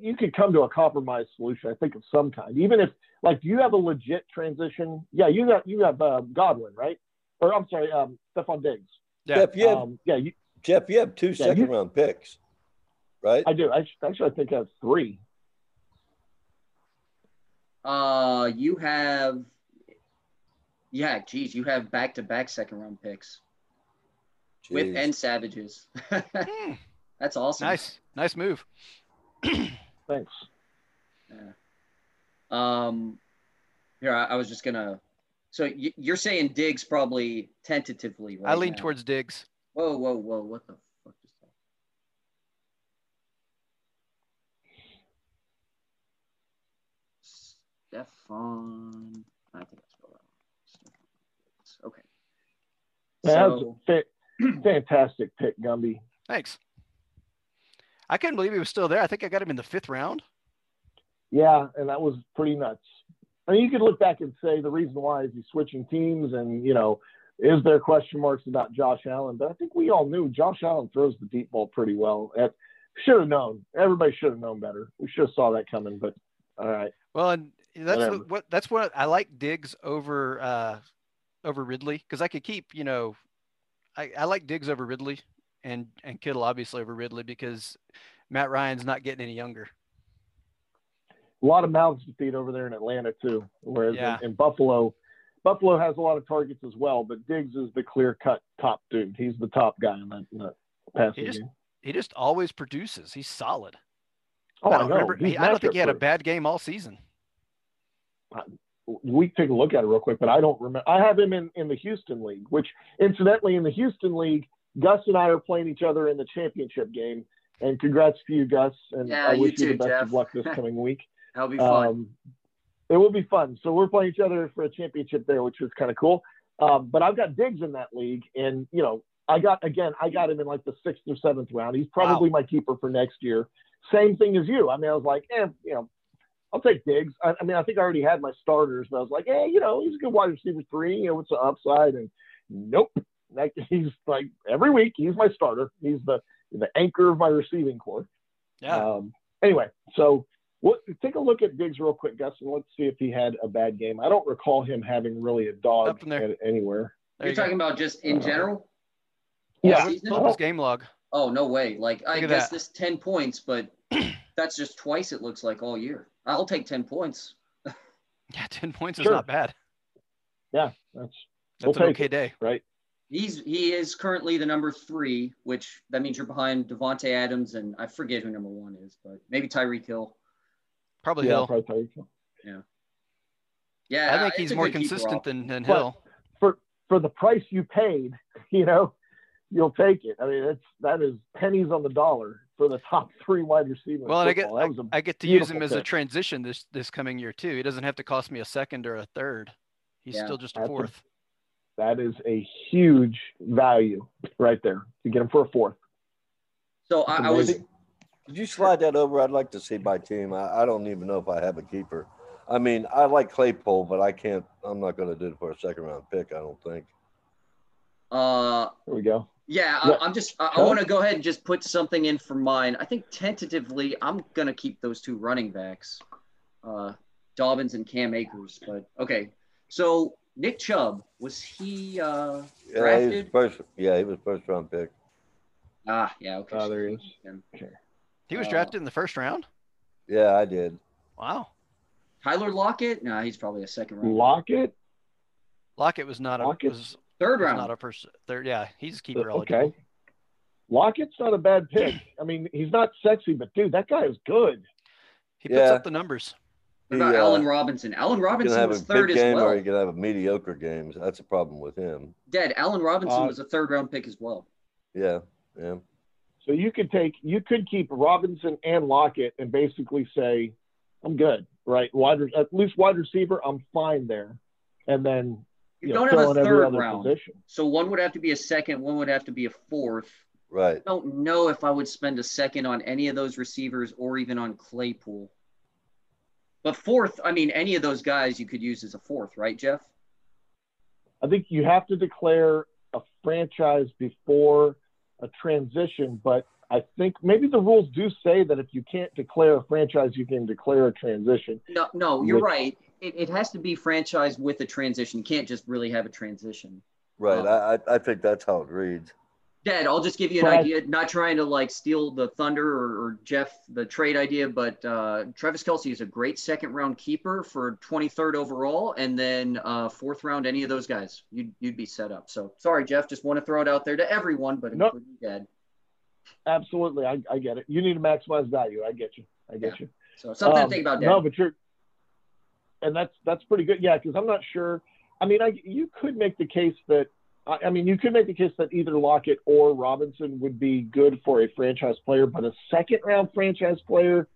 You could come to a compromise solution, I think, of some kind. Even if, like, do you have a legit transition? Yeah, you got you have uh, Godwin, right? Or I'm sorry, um, Stephon Diggs. Yeah, Jeff, you have, um, yeah, you, Jeff, you have two yeah, second you, round picks, right? I do. I, actually, I think I have three. Uh, you have, yeah, geez, you have back to back second round picks Jeez. with and Savages. mm. That's awesome. Nice, nice move. Thanks. Yeah. Um, here, I, I was just going to – so y- you're saying Diggs probably tentatively, right? I lean now. towards Diggs. Whoa, whoa, whoa. What the fuck is that? Stephon – I think that's what I Okay. That so, was a fantastic pick, Gumby. Thanks. I couldn't believe he was still there. I think I got him in the fifth round. Yeah, and that was pretty nuts. I mean, you could look back and say the reason why is he's switching teams and, you know, is there question marks about Josh Allen? But I think we all knew Josh Allen throws the deep ball pretty well. Should have known. Everybody should have known better. We should have saw that coming, but all right. Well, and that's Whatever. what that's what I like Diggs over uh, over Ridley, because I could keep, you know, I, I like Diggs over Ridley. And and Kittle obviously over Ridley, because Matt Ryan's not getting any younger. A lot of mouths to feed over there in Atlanta too, whereas yeah. in, in Buffalo, Buffalo has a lot of targets as well. But Diggs is the clear-cut top dude. He's the top guy in that, in that passing he just, game. He just always produces. He's solid. Oh, I don't, I know. Remember, he, I don't think he had a bad game all season. I, we take a look at it real quick, but I don't remember. I have him in, in the Houston League, which incidentally in the Houston League, Gus and I are playing each other in the championship game, and congrats to you, Gus. And yeah, I wish you, too, you the best Jeff. of luck this coming week. That'll be fun. Um, it will be fun. So we're playing each other for a championship there, which is kind of cool. Um, but I've got Diggs in that league, and you know, I got again, I got him in like the sixth or seventh round. He's probably wow. my keeper for next year. Same thing as you. I mean, I was like, eh, you know, I'll take Diggs. I, I mean, I think I already had my starters, but I was like, hey, you know, he's a good wide receiver three. You know, it's an upside, and nope. Like he's like every week he's my starter. He's the the anchor of my receiving core. Yeah. Um, anyway, so we'll take a look at Diggs real quick, Gus, and let's see if he had a bad game. I don't recall him having really a dog there. anywhere. There You're you talking go. about just in uh, general? Yeah. Pull his game log. Oh no way! Like look I guess that. this ten points, but that's just twice it looks like all year. I'll take ten points. yeah, ten points sure. is not bad. yeah, that's that's we'll an okay it, day, right? He's he is currently the number three, which that means you're behind Davante Adams and I forget who number one is, but maybe Tyreek Hill. Probably yeah, Hill. Probably Tyreek Hill. Yeah. Yeah, I think he's more consistent than, than Hill. For for the price you paid, you know, you'll take it. I mean, that's that is pennies on the dollar for the top three wide receivers. Well, and I get I get to use him pick. as a transition this this coming year too. He doesn't have to cost me a second or a third. He's yeah, still just a fourth. A, That is a huge value right there to get him for a fourth. So I, I was. Did you slide that over? I'd like to see my team. I, I don't even know if I have a keeper. I mean, I like Claypool, but I can't. I'm not going to do it for a second round pick. I don't think. Uh, there we go. Yeah, I, I'm just. I, I want to go ahead and just put something in for mine. I think tentatively, I'm going to keep those two running backs, uh, Dobbins and Cam Akers. But okay, so. Nick Chubb, was he uh, drafted? Yeah, he was first, yeah, he was first round pick. Ah, yeah, okay. Oh, there he is. Okay. He was uh, drafted in the first round? Yeah, I did. Wow. Tyler Lockett? No, nah, he's probably a second round. Lockett? Lockett was not Lockett. a was, third round. Was not a first, third, yeah, he's a keeper. Uh, okay. Eligible. Lockett's not a bad pick. I mean, he's not sexy, but dude, that guy is good. He puts yeah. up the numbers. What about he, uh, Allen Robinson? Allen Robinson was third as well. Or he could have a mediocre game. So that's a problem with him. Dead. Allen Robinson uh, was a third-round pick as well. Yeah, yeah. So you could take, you could keep Robinson and Lockett and basically say, "I'm good, right? Wide, at least wide receiver, I'm fine there." And then you, you don't know, have a third round. Position. So one would have to be a second. One would have to be a fourth. Right. I don't know if I would spend a second on any of those receivers or even on Claypool. But fourth, I mean, any of those guys you could use as a fourth, right, Jeff? I think you have to declare a franchise before a transition, but I think maybe the rules do say that if you can't declare a franchise, you can declare a transition. No, no, you're Which, right. It, it has to be franchise with a transition. You can't just really have a transition. Right. Um, I, I think that's how it reads. Dad, I'll just give you an Trav- idea, not trying to like steal the thunder or, or Jeff, the trade idea, but uh, Travis Kelce is a great second round keeper for twenty-third overall. And then uh, fourth round, any of those guys, you'd, you'd be set up. So sorry, Jeff, just want to throw it out there to everyone, but nope. including Dad. Absolutely. I, I get it. You need to maximize value. I get you. I get yeah. you. So something um, to think about, Dad. No, but you're, and that's, that's pretty good. Yeah. Cause I'm not sure. I mean, I, you could make the case that, I mean, you could make the case that either Lockett or Robinson would be good for a franchise player, but a second-round franchise player,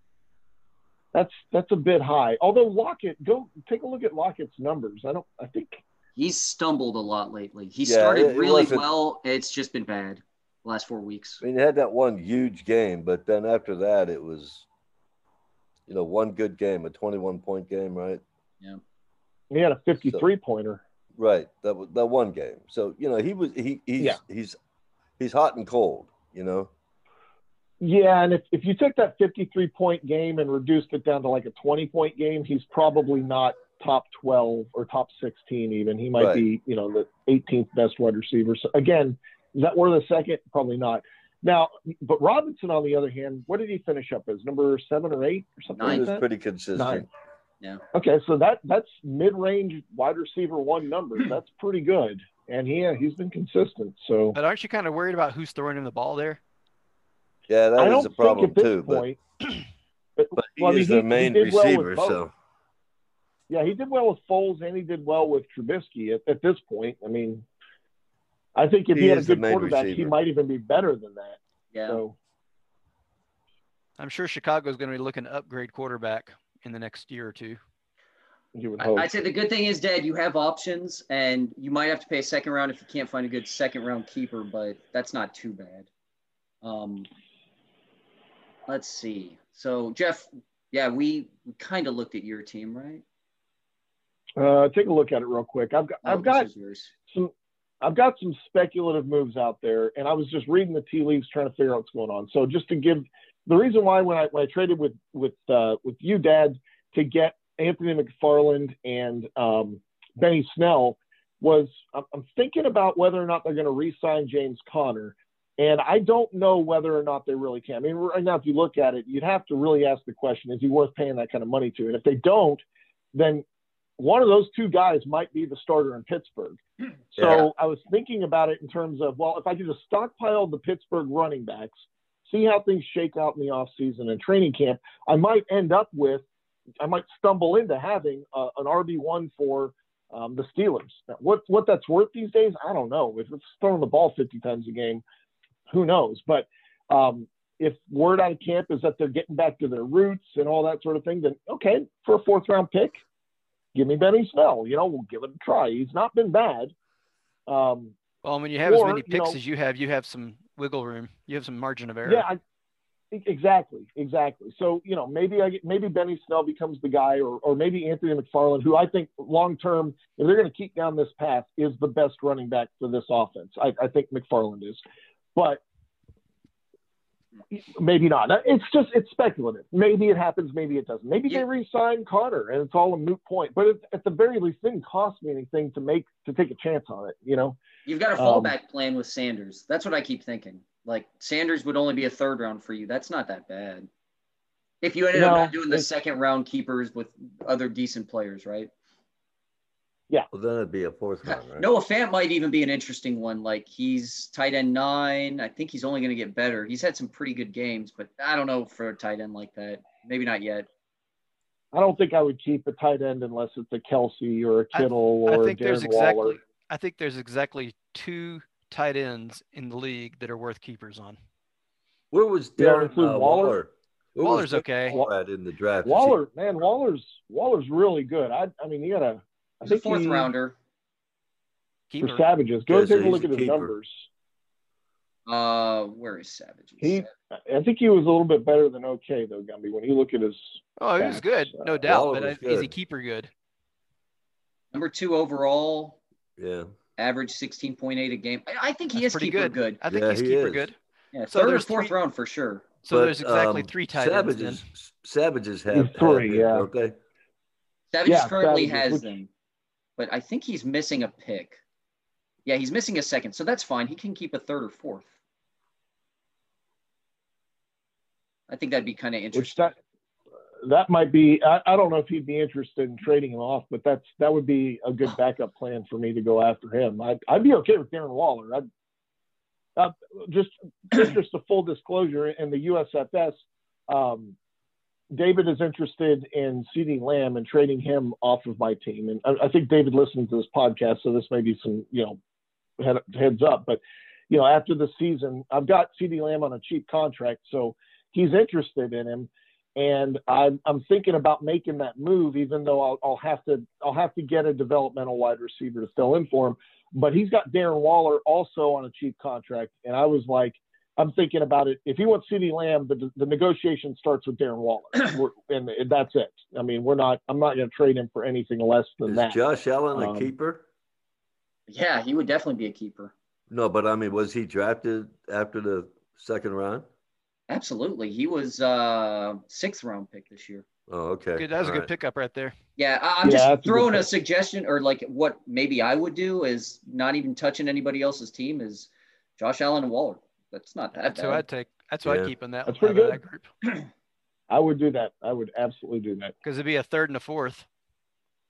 that's that's a bit high. Although Lockett, go take a look at Lockett's numbers. I don't. I think he's stumbled a lot lately. He yeah, started it, it really wasn't... well. It's just been bad the last four weeks. I mean, he had that one huge game, but then after that, it was, you know, one good game, a twenty-one point game, right? Yeah. He had a fifty-three pointer. So... Right, that was that one game. So you know he was he he's yeah. he's he's hot and cold, you know. Yeah, and if, if you took that fifty-three point game and reduced it down to like a twenty point game, he's probably not top twelve or top sixteen even. He might right. be you know the eighteenth best wide receiver. So again, is that worth a second? Probably not. Now, but Robinson on the other hand, what did he finish up as? Number seven or eight or something? Nine. Like that? He was pretty consistent. Nine. Yeah. Okay, so that that's mid-range wide receiver one numbers. That's pretty good, and he he's been consistent. So, but aren't you kind of worried about who's throwing him the ball there? Yeah, that is a problem too. Point, but, but, but he well, is I mean, the he, main he receiver, well so yeah, he did well with Foles, and he did well with Trubisky at, at this point. I mean, I think if he, he had a good quarterback, receiver. he might even be better than that. Yeah. So. I'm sure Chicago is going to be looking to upgrade quarterback in the next year or two. I'd say the good thing is, Dad, you have options, and you might have to pay a second round if you can't find a good second round keeper, but that's not too bad. Um, let's see. So, Jeff, yeah, we kind of looked at your team, right? Uh, take a look at it real quick. I've got, oh, I've got some, I've got some speculative moves out there, and I was just reading the tea leaves, trying to figure out what's going on. So, just to give. The reason why when I when I traded with with uh, with you, Dad, to get Anthony McFarland and um, Benny Snell was I'm, I'm thinking about whether or not they're going to re-sign James Conner, and I don't know whether or not they really can. I mean, right now, if you look at it, you'd have to really ask the question: is he worth paying that kind of money to? And if they don't, then one of those two guys might be the starter in Pittsburgh. So yeah. I was thinking about it in terms of, well, if I could just stockpile the Pittsburgh running backs, see how things shake out in the offseason and training camp, I might end up with, I might stumble into having uh, an R B one for um, the Steelers. Now, what what that's worth these days, I don't know. If it's throwing the ball fifty times a game, who knows? But um, if word out of camp is that they're getting back to their roots and all that sort of thing, then okay, for a fourth round pick, give me Benny Snell. You know, we'll give it a try. He's not been bad. Um, well, when you have or, as many picks you know, as you have, you have some wiggle room. You have some margin of error. Yeah, I, exactly, exactly. So, you know, maybe I get, maybe Benny Snell becomes the guy, or or maybe Anthony McFarland, who I think long term, if they're going to keep down this path, is the best running back for this offense. I, I think McFarland is, but maybe not. It's just, it's speculative. Maybe it happens, maybe it doesn't. Maybe yeah. they re-sign Connor and it's all a moot point, but it, at the very least, it didn't cost me anything to make, to take a chance on it. You know, you've got a fallback um, plan with Sanders. That's what I keep thinking. Like, Sanders would only be a third round for you. That's not that bad. If you ended no, up not doing the second round keepers with other decent players, right? Yeah. Well, then it'd be a fourth round, right? Noah Fant might even be an interesting one. Like, he's tight end nine. I think he's only going to get better. He's had some pretty good games, but I don't know for a tight end like that. Maybe not yet. I don't think I would keep a tight end unless it's a Kelce or a Kittle I, or I think a Darren there's exactly, Waller. I think there's exactly two tight ends in the league that are worth keepers on. Where was Darren uh, Waller? Waller? Waller's okay. Waller in the draft. Waller, man, Waller's Waller's really good. I I mean, you got to. I think fourth he, rounder. Keeper. For Savages. Go yeah, take so a look at his keeper. numbers. Uh, where is Savages? He, I think he was a little bit better than okay, though, Gumby, when you look at his Oh, stats, he was good, no uh, doubt, but is good. He keeper good? Number two overall. Yeah. Average sixteen point eight a game. I, I think he That's is keeper good. good. I think yeah, he's he keeper is. good. Yeah, so there's fourth three, round for sure. So but, there's exactly um, three tight Savages, ends. Savages have three, have, yeah. Okay. Savages yeah, currently Savages, has them. But I think he's missing a pick. Yeah, he's missing a second, so that's fine. He can keep a third or fourth. I think that'd be kind of interesting. Which that, that might be – I don't know if he'd be interested in trading him off, but that's that would be a good backup plan for me to go after him. I'd, I'd be okay with Darren Waller. I'd, I'd just, just a full disclosure, in the U S F S, um, David is interested in CeeDee Lamb and trading him off of my team. And I, I think David listened to this podcast, so this may be some, you know, head, heads up. But, you know, after the season, I've got CeeDee Lamb on a cheap contract, so he's interested in him. And I'm, I'm thinking about making that move, even though I'll, I'll have to I'll have to get a developmental wide receiver to fill in for him. But he's got Darren Waller also on a cheap contract, and I was like, I'm thinking about it. If he wants CeeDee Lamb, the, the negotiation starts with Darren Waller, we're, and that's it. I mean, we're not. I'm not going to trade him for anything less than Is that. Is Josh Allen um, a keeper? Yeah, he would definitely be a keeper. No, but I mean, was he drafted after the second round? Absolutely, he was uh, sixth round pick this year. Oh, okay. Good, that was All a good right. pickup right there. Yeah, I, I'm yeah, just throwing a, a suggestion, or like what maybe I would do is not even touching anybody else's team is Josh Allen and Waller. That's not that That's bad. That's what I'd take. That's what yeah. I'd keep in that, That's pretty good. that group. I would do that. I would absolutely do that. Because it'd be a third and a fourth,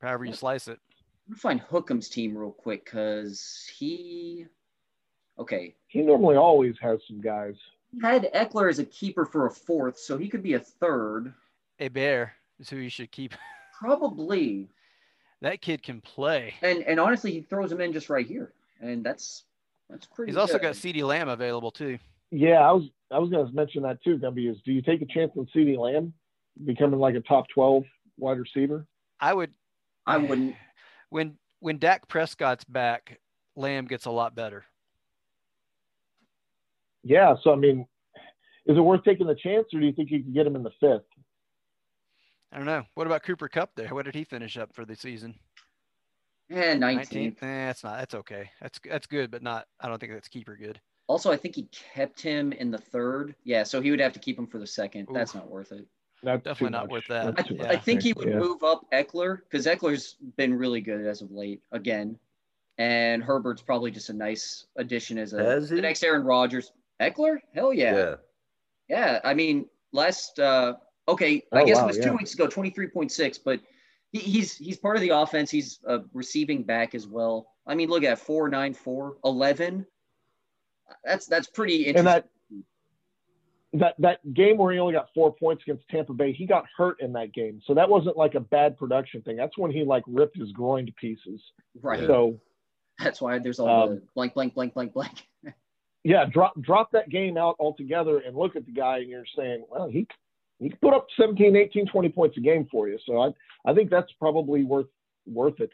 however you slice it. I'm going to find Hookham's team real quick because he – okay. He normally always has some guys. He had Eckler as a keeper for a fourth, so he could be a third. A bear is who you should keep. Probably. That kid can play. And and honestly, he throws him in just right here, and that's – That's pretty He's good. also got CeeDee Lamb available too. Yeah, I was I was going to mention that too. Gumby, is do you take a chance on CeeDee Lamb becoming like a top twelve wide receiver? I would. I wouldn't. When when Dak Prescott's back, Lamb gets a lot better. Yeah, so I mean, is it worth taking the chance, or do you think you can get him in the fifth? I don't know. What about Cooper Kupp there? What did he finish up for the season? Yeah, nineteenth. Eh, that's not. That's okay. That's that's good, but not. I don't think that's keeper good. Also, I think he kept him in the third. Yeah, so he would have to keep him for the second. Ooh. That's not worth it. That's definitely not worth that. I, yeah. I think he would yeah. move up Eckler because Eckler's been really good as of late again, and Herbert's probably just a nice addition as a the next Aaron Rodgers. Eckler, hell yeah, yeah. yeah I mean, last uh, okay, oh, I guess wow, it was yeah. two weeks ago, twenty-three point six, but. he, he's he's part of the offense. He's a receiving back as well. I mean, look at four, nine, four, eleven. That's that's pretty interesting. And that that that game where he only got four points against Tampa Bay, he got hurt in that game, so that wasn't like a bad production thing. That's when he like ripped his groin to pieces. Right. So that's why there's all um, the blank, blank, blank, blank, blank. Yeah, drop drop that game out altogether and look at the guy, and you're saying, well, he he can put up seventeen, eighteen, twenty points a game for you. So I I think that's probably worth worth it.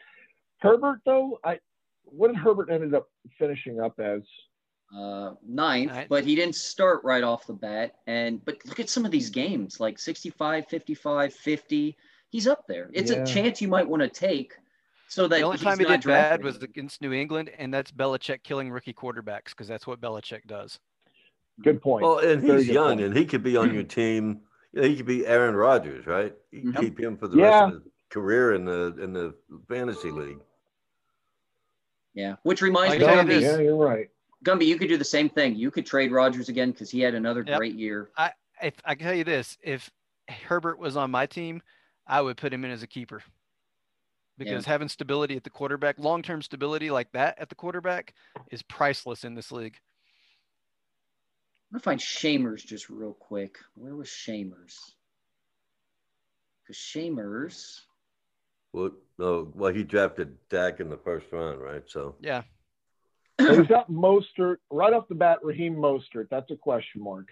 Herbert though, I what did Herbert ended up finishing up as? Uh, ninth, right. But he didn't start right off the bat. And but look at some of these games, like sixty-five, fifty-five, fifty. He's up there. It's yeah. a chance you might want to take. So that the only time he did bad was against New England, and that's Belichick killing rookie quarterbacks because that's what Belichick does. Good point. Well, and he's young, and he could be on your team. He could be Aaron Rodgers, right? You can keep him for the rest of his career in the in the fantasy league. Yeah, which reminds me of this. Yeah, you're right. Gumby, you could do the same thing. You could trade Rodgers again because he had another yep. great year. I if I can tell you this, if Herbert was on my team, I would put him in as a keeper. Because yeah. having stability at the quarterback, long-term stability like that at the quarterback is priceless in this league. I'm going to find Shamers just real quick. Where was Shamers? Because Shamers. Well, no, well, he drafted Dak in the first round, right? So yeah. So he's got Mostert. Right off the bat, Raheem Mostert. That's a question mark.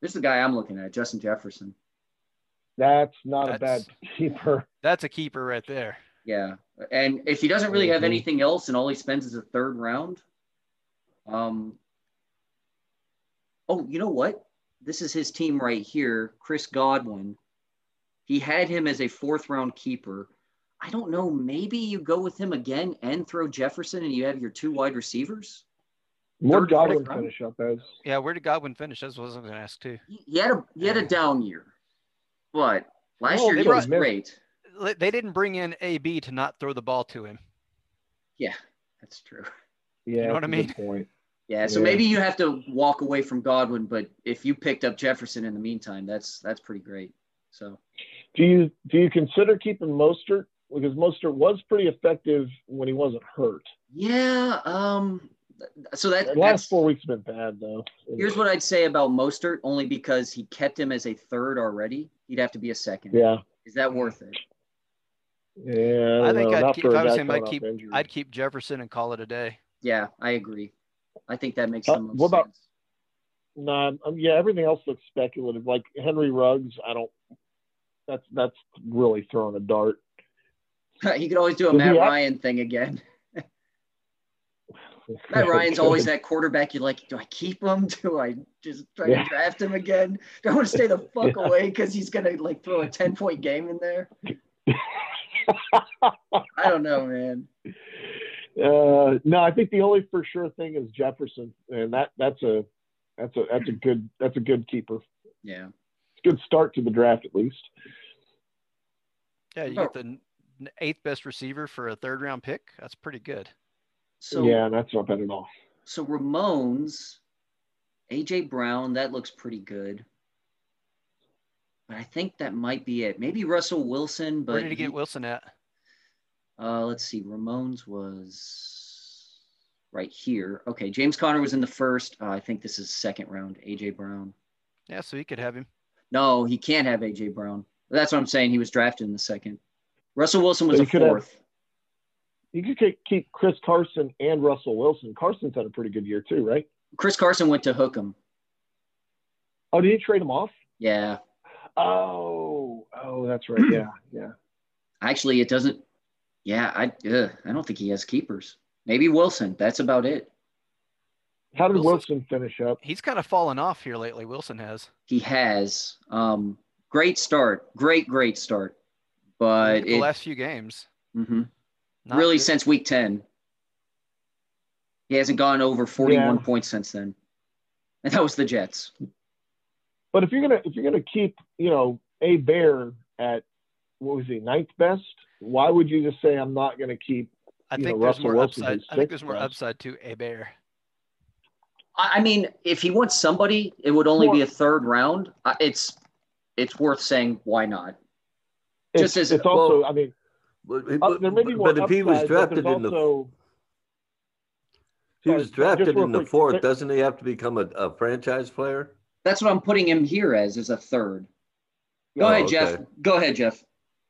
This is the guy I'm looking at, Justin Jefferson. That's not that's, a bad keeper. That's a keeper right there. Yeah. And if he doesn't really have anything else and all he spends is a third round. Um. Oh, you know what? This is his team right here, Chris Godwin. He had him as a fourth round keeper. I don't know. Maybe you go with him again and throw Jefferson and you have your two wide receivers. Where did Godwin finish up as? Yeah, where did Godwin finish? That's what I was going to ask too. He had a, he had a down year. But last well, year he was great. They didn't bring in A B to not throw the ball to him. Yeah, that's true. Yeah, you know what I mean? Point. Yeah, so yeah. maybe you have to walk away from Godwin, but if you picked up Jefferson in the meantime, that's that's pretty great. So, do you do you consider keeping Mostert? Because Mostert was pretty effective when he wasn't hurt. Yeah. Um. So that the last four weeks have been bad though. Here's what I'd say about Mostert, only because he kept him as a third already. He'd have to be a second. Yeah. Is that worth it? Yeah. I, I think I'd keep, if I was him, I'd keep injury. I'd keep Jefferson and call it a day. Yeah, I agree. I think that makes uh, the most what about, sense. Nah, um, yeah, everything else looks speculative. Like Henry Ruggs, I don't that's that's really throwing a dart. He could always do a Does Matt Ryan thing again. Matt Ryan's always that quarterback. You're like, do I keep him? Do I just try yeah. to draft him again? Do I want to stay the fuck yeah. away because he's going to, like, throw a ten-point game in there? I don't know, man. Uh, no, I think the only for sure thing is Jefferson, and that that's a that's a that's a good that's a good keeper. Yeah, it's a good start to the draft at least. Yeah, you oh. get the eighth best receiver for a third-round pick. That's pretty good. So, yeah, that's not bad at all. So Ramones, A J Brown, that looks pretty good. But I think that might be it. Maybe Russell Wilson. But where did he get he, Wilson at? Uh, let's see. Ramones was right here. Okay, James Conner was in the first. Uh, I think this is second round, A J Brown. Yeah, so he could have him. No, he can't have A J Brown. That's what I'm saying. He was drafted in the second. Russell Wilson was so a fourth. Have- You could keep Chris Carson and Russell Wilson. Carson's had a pretty good year too, right? Chris Carson went to Hookem. Oh, did he trade him off? Yeah. Oh, oh, that's right. Yeah, yeah. Actually, it doesn't. Yeah, I ugh, I don't think he has keepers. Maybe Wilson. That's about it. How did Wilson, Wilson finish up? He's kind of fallen off here lately. Wilson has. He has. Um, great start. Great, great start. But the it, last few games. Mm-hmm. Not really good. Since week ten. He hasn't gone over forty-one yeah. points since then. And that was the Jets. But if you're gonna if you're gonna keep, you know, a Bear at what was he, ninth best, why would you just say I'm not gonna keep I think know, there's Russell more Wilson upside I think there's more best. upside to a Bear. I mean, if he wants somebody, it would only more. be a third round. It's it's worth saying why not. Just it's, as it's also, well, I mean, but, but, there may be more but if upside, he was drafted in the also, he was drafted in the quick, fourth, doesn't he have to become a, a franchise player? That's what I'm putting him here as, is a third. Go oh, ahead, okay. Jeff. Go ahead, Jeff.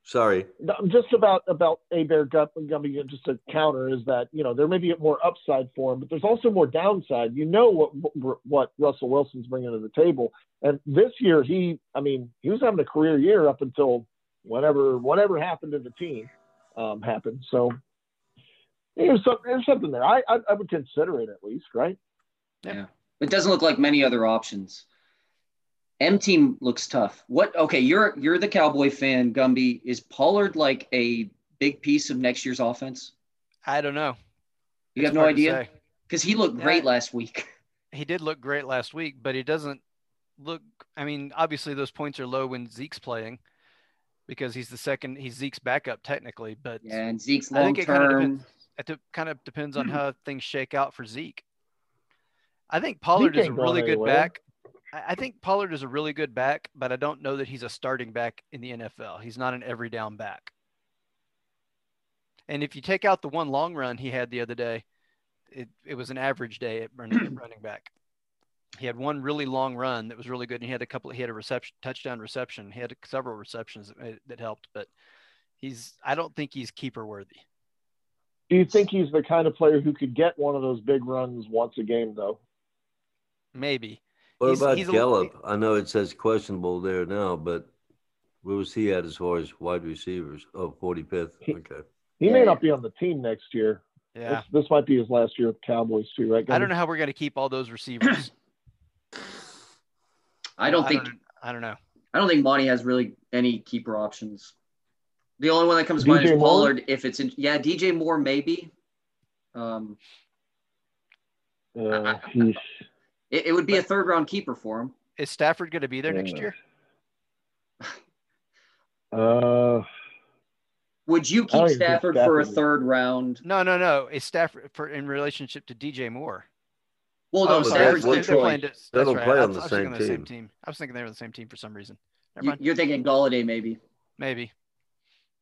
Sorry. No, just about about Abear Gumby, just a counter is that, you know, there may be more upside for him, but there's also more downside. You know what what, what Russell Wilson's bringing to the table. And this year, he, I mean, he was having a career year up until whatever, whatever happened to the team um, happened. So there's something, there's something there. I, I, I would consider it at least, right? Yeah. It doesn't look like many other options. M team looks tough. What? Okay, you're you're the Cowboy fan, Gumby. Is Pollard like a big piece of next year's offense? I don't know. You it's have no idea? Because he looked yeah. great last week. He did look great last week, but he doesn't look – I mean, obviously those points are low when Zeke's playing because he's the second – he's Zeke's backup technically. But yeah, and Zeke's long-term. It, it kind of depends on how things shake out for Zeke. I think Pollard is a really good anywhere. back. I think Pollard is a really good back, but I don't know that he's a starting back in the N F L. He's not an every down back. And if you take out the one long run he had the other day, it, it was an average day at running, running back. He had one really long run that was really good. And he had a couple, he had a reception, touchdown reception. He had several receptions that, that helped, but he's, I don't think he's keeper worthy. Do you think he's the kind of player who could get one of those big runs once a game though? Maybe. What he's, about he's Gallup? A, I know it says questionable there now, but where was he at as far as wide receivers? Oh, forty-fifth. Okay. He, he may not be on the team next year. Yeah. This, this might be his last year with Cowboys too, right? Gumby? I don't know how we're going to keep all those receivers. I don't I think don't, – I don't know. I don't think Monty has really any keeper options. The only one that comes to mind is Pollard. If it's in, yeah, D J Moore maybe. Um, uh, he's – It would be a third-round keeper for him. Is Stafford going to be there yeah. next year? Uh, would you keep Stafford, Stafford for a third round? No, no, no. Is Stafford for in relationship to D J Moore? Well, no, oh, Stafford's they're, they're playing. To, that's right. Play on I, the, I was same team. the same team. I was thinking they were the same team for some reason. Never mind. You're thinking Galladay, maybe. Maybe.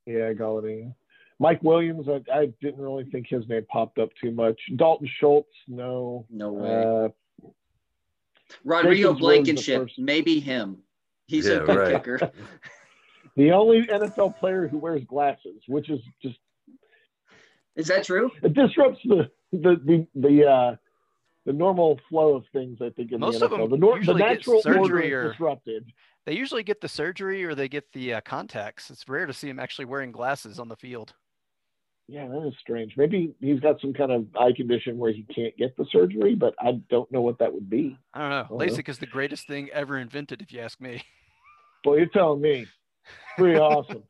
Yeah, Galladay. Mike Williams, I, I didn't really think his name popped up too much. Dalton Schultz, no. No way. Uh, Rodrigo Blankenship, maybe him. He's yeah, a good right. kicker. The only N F L player who wears glasses, which is just – Is that true? It disrupts the the the, the, uh, the normal flow of things, I think, in Most the N F L. Of them the, nor- the natural order is disrupted. They usually get the surgery or they get the uh, contacts. It's rare to see him actually wearing glasses on the field. Yeah, that is strange. Maybe he's got some kind of eye condition where he can't get the surgery, but I don't know what that would be. I don't know. I don't LASIK know. is the greatest thing ever invented, if you ask me. Boy, you're telling me. Pretty awesome.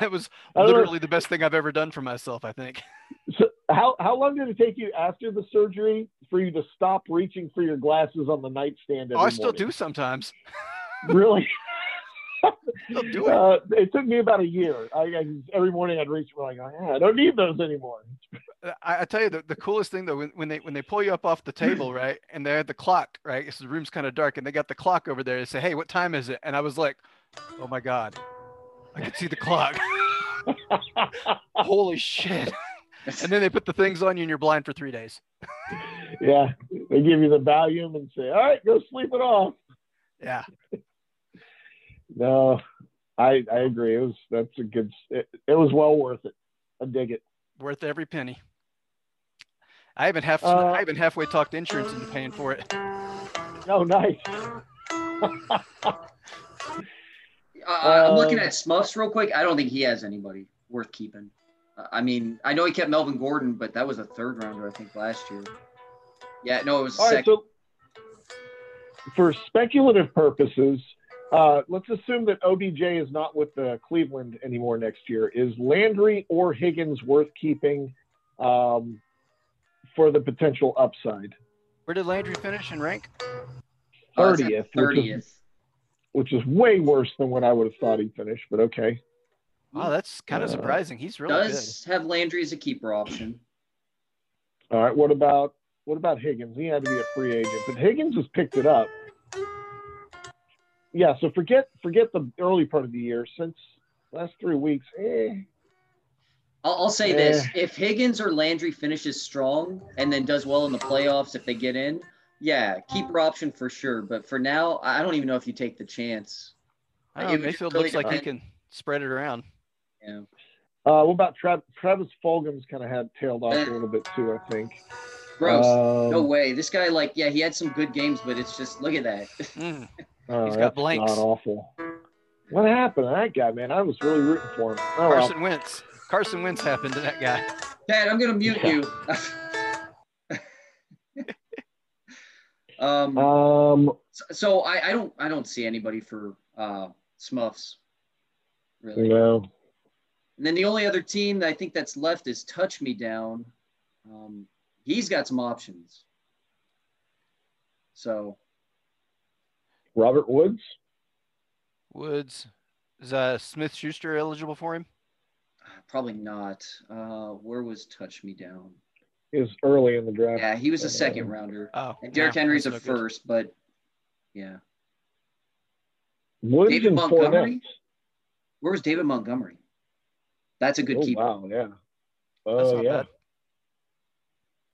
That was literally the best thing I've ever done for myself, I think. So how how long did it take you after the surgery for you to stop reaching for your glasses on the nightstand every oh, I morning? Still do sometimes. Really? Do it. Uh, it took me about a year. I, I every morning I'd reach like, yeah, I don't need those anymore. I, I tell you, the, the coolest thing though, when, when they when they pull you up off the table, right, and they had the clock, right, it's, the room's kind of dark, and they got the clock over there. They say, "Hey, what time is it?" And I was like, "Oh my god, I could see the clock! Holy shit!" And then they put the things on you, and you're blind for three days. Yeah, they give you the Valium and say, "All right, go sleep it off." Yeah. No, I I agree. It was that's a good. It, it was well worth it. I dig it. Worth every penny. I haven't half uh, I haven't halfway talked insurance into paying for it. Oh, nice. uh, I'm looking at Smuffs real quick. I don't think he has anybody worth keeping. Uh, I mean, I know he kept Melvin Gordon, but that was a third rounder, I think, last year. Yeah, no, it was second. Right, so for speculative purposes. Uh, let's assume that O B J is not with the Cleveland anymore next year. Is Landry or Higgins worth keeping um, for the potential upside? Where did Landry finish in rank? thirtieth. Oh, thirtieth. Which is, which is way worse than what I would have thought he'd finish, but okay. Wow, that's kind of uh, surprising. He's really does good. Does have Landry as a keeper option. All right, what about what about Higgins? He had to be a free agent, but Higgins has picked it up. yeah, so forget forget the early part of the year. Since last three weeks, eh. I'll, I'll say eh. this. If Higgins or Landry finishes strong and then does well in the playoffs if they get in, yeah, keeper option for sure. But for now, I don't even know if you take the chance. I don't know, Mayfield really looks like he can spread it around. Yeah. Uh, what about Tra- Travis Fulgham's kind of had tailed off a little bit too, I think. Gross. Um, no way. This guy, like, yeah, he had some good games, but it's just, look at that. Mm. Oh, he's got blanks. Not awful. What happened to that guy, man? I was really rooting for him. Oh, Carson well. Wentz. Carson Wentz happened to that guy. Dad, I'm going to mute yeah. you. um, um. So I, I don't I don't see anybody for uh, Smuffs, really. No. And then the only other team that I think that's left is Touch Me Down. Um, he's got some options. So. Robert Woods? Woods. Is uh, Smith-Schuster eligible for him? Probably not. Uh, where was Touch Me Down? It was early in the draft. Yeah, he was a second rounder. Oh, and Derrick yeah, Henry's a first, good. But yeah. Woods David Montgomery? Where was David Montgomery? That's a good oh, keeper. Wow, yeah. Oh, yeah.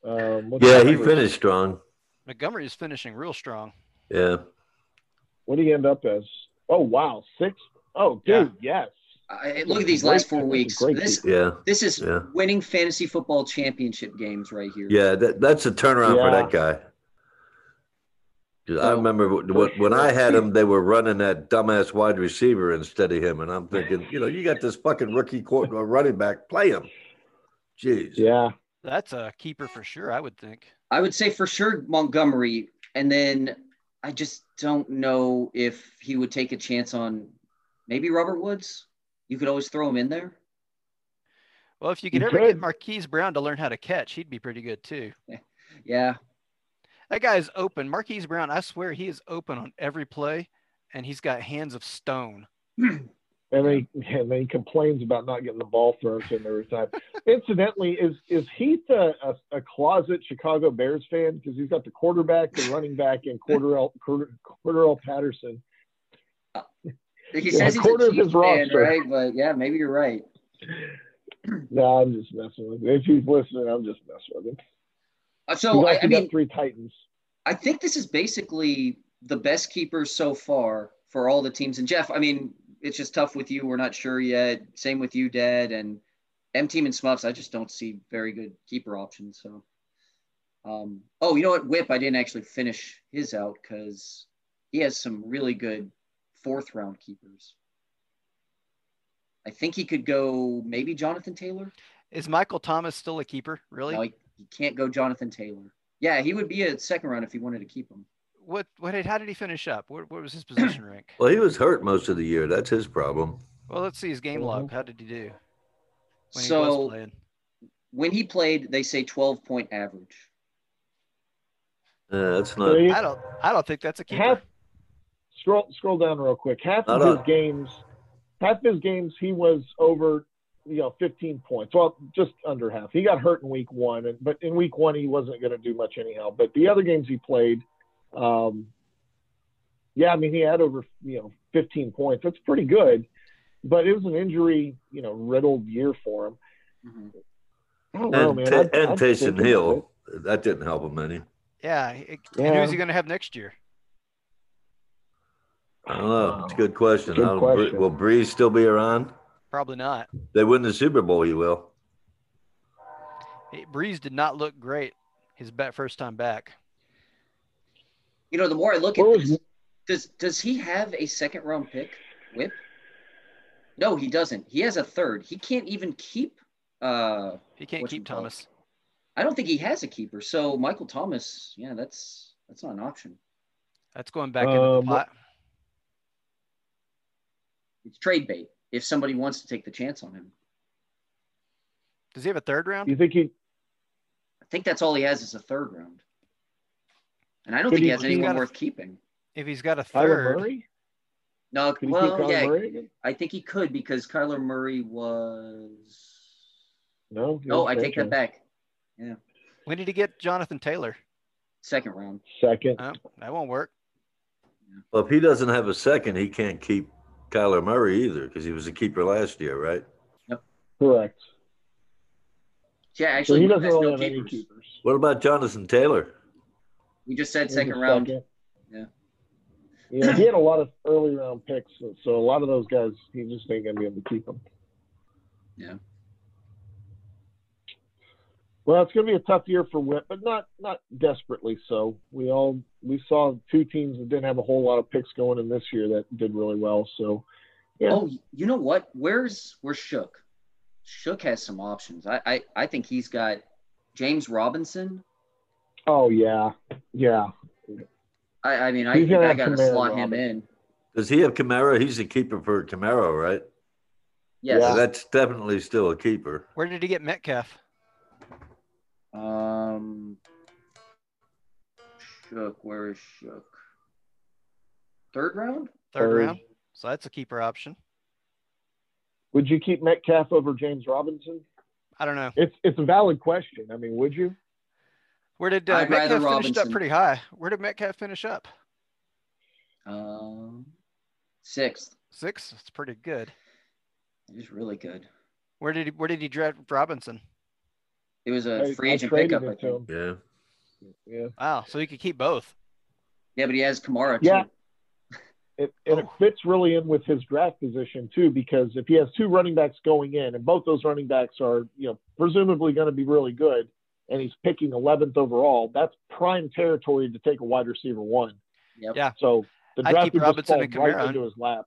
Um, yeah, he finished strong. Montgomery is finishing real strong. Yeah. What did he end up as? Oh, wow. Sixth? Oh, dude, yeah. yes. I, look at these great, last four weeks. This, yeah. this is yeah. winning fantasy football championship games right here. Yeah, that, that's a turnaround yeah. for that guy. So, I remember what, when I had him, they were running that dumbass wide receiver instead of him. And I'm thinking, you know, you got this fucking rookie quarterback running back. Play him. Jeez. Yeah. That's a keeper for sure, I would think. I would say for sure Montgomery. And then I just don't know if he would take a chance on maybe Robert Woods. You could always throw him in there. Well, if you could you ever could. get Marquise Brown to learn how to catch, he'd be pretty good too. Yeah. That guy is open. Marquise Brown, I swear he is open on every play, and he's got hands of stone. And then he, and then he complains about not getting the ball thrown to him every time. Incidentally, is is Heath a, a, a closet Chicago Bears fan? Because he's got the quarterback, the running back, and Cordarrelle, Cordarrelle Patterson. Uh, he says yeah, he's a Chiefs fan, right? But, yeah, maybe you're right. No, I'm just messing with him. If he's listening, I'm just messing with him. So I, I mean, three Titans. I think this is basically the best keepers so far for all the teams. And Jeff, I mean, it's just tough with you. We're not sure yet. Same with you, Dad, and M Team and Smuffs. I just don't see very good keeper options. So, um, oh, you know what, Whip? I didn't actually finish his out because he has some really good fourth round keepers. I think he could go maybe Jonathan Taylor. Is Michael Thomas still a keeper? Really? No, he, He can't go Jonathan Taylor. Yeah, he would be a second round if he wanted to keep him. What? What? How did he finish up? What, what was his position rank? Well, he was hurt most of the year. That's his problem. Well, let's see his game log. How did he do? When so he was playing? When he played, they say twelve point average. Yeah, that's not. I don't. I don't think that's a keeper. Half, scroll scroll down real quick. Half of his games. Half his games, he was over. You know, fifteen points. Well, just under half. He got hurt in week one, and but in week one he wasn't going to do much anyhow. But the other games he played, um, yeah, I mean he had over you know fifteen points. That's pretty good, but it was an injury you know riddled year for him. Mm-hmm. I don't know, and man. T- I'd, and Taysom Hill, that didn't help him any. Yeah, it, yeah. And who's he going to have next year? I don't know. It's a good question. Good I question. Will Breeze still be around? Probably not. They win the Super Bowl, you will. Hey, Breeze did not look great his bet first time back. You know, the more I look at this, does does he have a second round pick, Whip? No, he doesn't. He has a third. He can't even keep uh He can't keep Thomas. Called? I don't think he has a keeper. So Michael Thomas, yeah, that's that's not an option. That's going back um, into the pot. It's trade bait. If somebody wants to take the chance on him. Does he have a third round? You think he I think that's all he has is a third round. And I don't think he, he has anyone worth a, keeping. If he's got a third. Kyler Murray? No, could well, yeah. Murray? I think he could because Kyler Murray was No. No, was I take round. that back. Yeah. When did he get Jonathan Taylor? Second round. Second. Oh, that won't work. Well, if he doesn't have a second, he can't keep Kyler Murray either because he was a keeper last year, right? Yep. Correct. Yeah, actually, so he doesn't really no have keepers. any keepers. What about Jonathan Taylor? We just said second round. Second. Yeah. Yeah, he had a lot of early round picks, so a lot of those guys, he just ain't going to be able to keep them. Yeah. Well, it's going to be a tough year for Whip, but not not desperately so. We all we saw two teams that didn't have a whole lot of picks going in this year that did really well. So, yeah. Oh, you know what? Where's where's Shook? Shook has some options. I, I, I think he's got James Robinson. Oh yeah, yeah. I, I mean, I he's think I got to slot Robinson. him in. Does he have Kamara? He's a keeper for Kamara, right? Yes. Yeah, so that's definitely still a keeper. Where did he get Metcalf? Um, Shook, where is Shook? Third round? Third, Third round. So that's a keeper option. Would you keep Metcalf over James Robinson? I don't know. It's it's a valid question. I mean, would you? Where did uh, Metcalf finish up pretty high? Where did Metcalf finish up? Um, sixth. Sixth? That's pretty good. He's really good. Where did he, where did he draft Robinson? It was a I, free agent pickup, I think. Yeah. Yeah. Wow. So you could keep both. Yeah, but he has Kamara, too. Yeah. It, and oh. it fits really in with his draft position, too, because if he has two running backs going in, and both those running backs are, you know, presumably going to be really good, and he's picking eleventh overall, that's prime territory to take a wide receiver one. Yep. Yeah. So the draft I'd keep Robinson and Kamara right into his lap.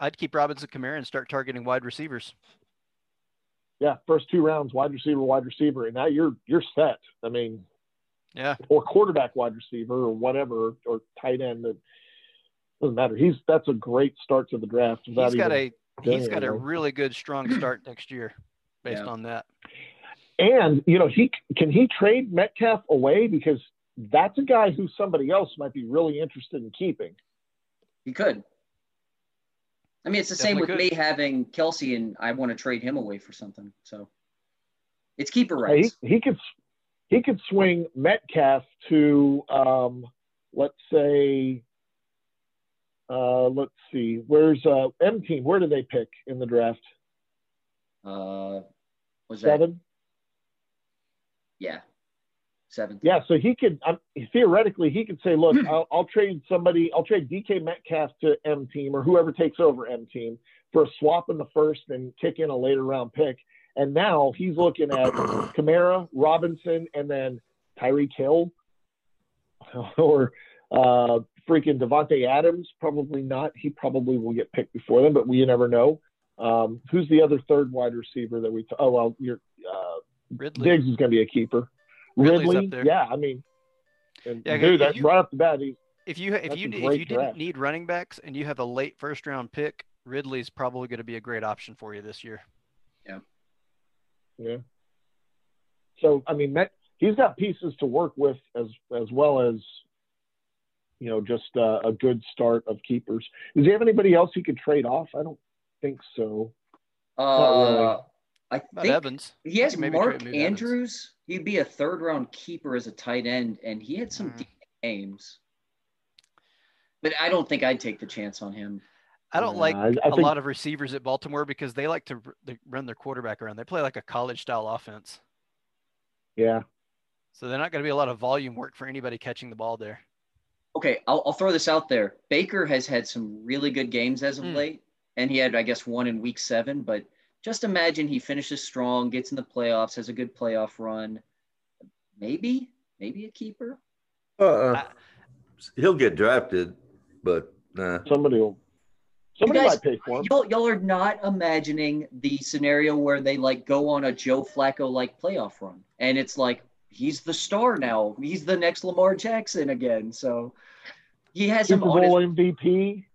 I'd keep Robinson Kamara and start targeting wide receivers. Yeah, first two rounds, wide receiver, wide receiver, and now you're you're set. I mean, yeah, or quarterback, wide receiver, or whatever, or tight end. It doesn't matter. He's that's a great start to the draft. He's got a he's got a really good strong start next year, based yeah. on that. And you know, he can he trade Metcalf away because that's a guy who somebody else might be really interested in keeping. He could. I mean, it's the Definitely same with good. me having Kelce, and I want to trade him away for something. So it's keeper rights. He, he could, he could swing Metcalf to, um, let's say, uh, let's see, where's uh, M team? Where do they pick in the draft? Uh, was that seven? Yeah, seven. Yeah, so he could um, theoretically he could say, look, I'll, I'll trade somebody, I'll trade D K Metcalf to M team or whoever takes over M team for a swap in the first and kick in a later round pick. And now he's looking at Kamara, Robinson, and then Tyreek Hill or uh, freaking Davante Adams. Probably not. He probably will get picked before them, but we never know. Um, who's the other third wide receiver that we? T- oh well, you're uh, Ridley. Diggs is going to be a keeper. Ridley, up there. yeah, I mean, and yeah, dude, that's you, right off the bat. He, if you if you if you draft. didn't need running backs and you have a late first round pick, Ridley's probably going to be a great option for you this year. Yeah, yeah. So I mean, Met, he's got pieces to work with as as well as, you know, just uh, a good start of keepers. Does he have anybody else he could trade off? I don't think so. Uh, Not really. I About think Evans. He has Maybe Mark Andrews. Evans. He'd be a third-round keeper as a tight end, and he had some mm. deep games. But I don't think I'd take the chance on him. I don't uh, like I, I a think... lot of receivers at Baltimore because they like to they run their quarterback around. They play like a college-style offense. Yeah. So they're not going to be a lot of volume work for anybody catching the ball there. Okay, I'll, I'll throw this out there. Baker has had some really good games as of mm. late, and he had, I guess, one in week seven, but – just imagine he finishes strong, gets in the playoffs, has a good playoff run. Maybe, maybe a keeper. Uh, I, he'll get drafted, but nah. Somebody will. Somebody guys, might pay for him. Y'all, y'all are not imagining the scenario where they like go on a Joe Flacco-like playoff run, and it's like he's the star now. He's the next Lamar Jackson again. So he has Super him on Bowl his... M V P.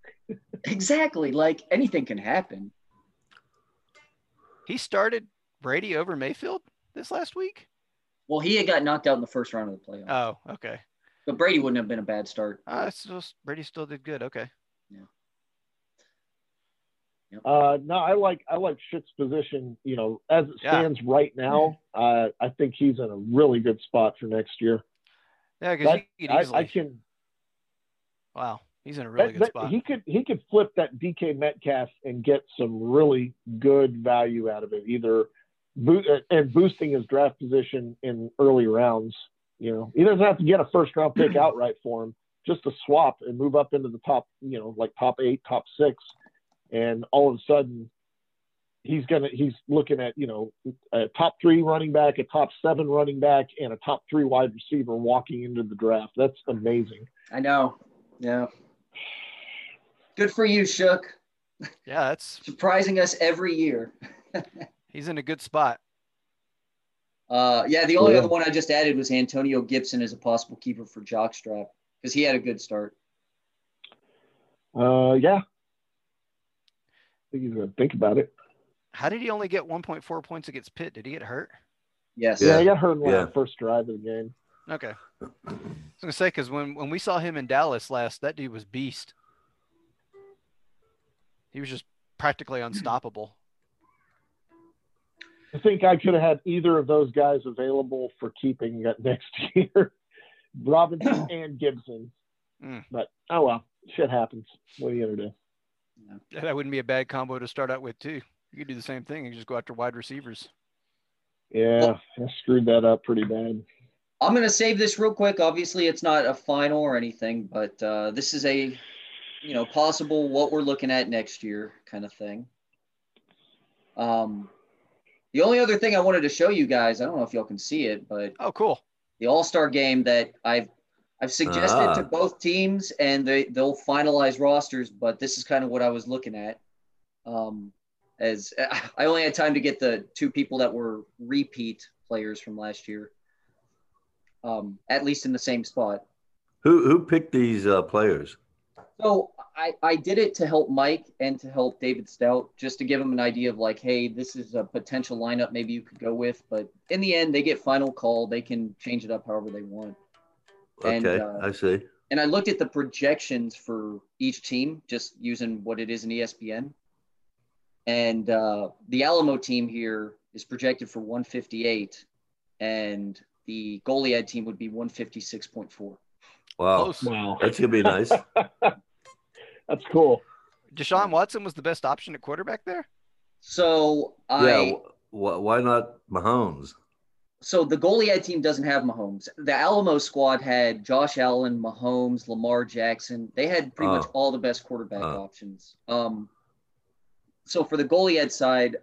Exactly. Like anything can happen. He started Brady over Mayfield this last week? Well, he had got knocked out in the first round of the playoffs. Oh, okay. But Brady wouldn't have been a bad start. Uh, still, Brady still did good. Okay. Yeah. Yep. Uh, no, I like I like Schick's position. You know, as it stands yeah. right now, uh, I think he's in a really good spot for next year. Yeah, because he could easily. I, I can. Wow. He's in a really that, good that, spot. He could he could flip that D K Metcalf and get some really good value out of it, either bo- and boosting his draft position in early rounds. You know, he doesn't have to get a first round pick outright for him, just to swap and move up into the top, you know, like top eight, top six, and all of a sudden he's gonna he's looking at, you know, a top three running back, a top seven running back, and a top three wide receiver walking into the draft. That's amazing. I know. Yeah. Good for you, Shook. Yeah, that's surprising us every year. He's in a good spot. Uh, yeah, the only yeah. other one I just added was Antonio Gibson as a possible keeper for Jockstrap because he had a good start. Uh, yeah. I think he's going to think about it. How did he only get one point four points against Pitt? Did he get hurt? Yes. Yeah, yeah he got hurt in yeah. the first drive of the game. Okay. I was going to say, because when, when we saw him in Dallas last, that dude was beast. He was just practically unstoppable. I think I could have had either of those guys available for keeping next year, Robinson and Gibson. Mm. But, oh, well, shit happens. What are you going to do? Yeah. That wouldn't be a bad combo to start out with, too. You could do the same thing. You could just go after wide receivers. Yeah, I screwed that up pretty bad. I'm going to save this real quick. Obviously, it's not a final or anything, but uh, this is a, you know, possible what we're looking at next year kind of thing. Um. The only other thing I wanted to show you guys, I don't know if y'all can see it, but oh, cool! The All-Star game that I've I've suggested uh-huh. to both teams, and they they'll finalize rosters. But this is kind of what I was looking at. Um, as I only had time to get the two people that were repeat players from last year, um, at least in the same spot. Who who picked these uh, players? So I, I did it to help Mike and to help David Stout, just to give him an idea of like, hey, this is a potential lineup maybe you could go with. But in the end, they get final call. They can change it up however they want. Okay, and, uh, I see. And I looked at the projections for each team, just using what it is in E S P N. And uh, the Alamo team here is projected for one fifty-eight, and the Goliad team would be one fifty-six point four. Wow. wow. That's going to be nice. That's cool. Deshaun Watson was the best option at quarterback there? So I yeah, w- w- why not Mahomes? So the Goliad team doesn't have Mahomes. The Alamo squad had Josh Allen, Mahomes, Lamar Jackson. They had pretty oh. much all the best quarterback oh. options. Um, so for the Goliad side,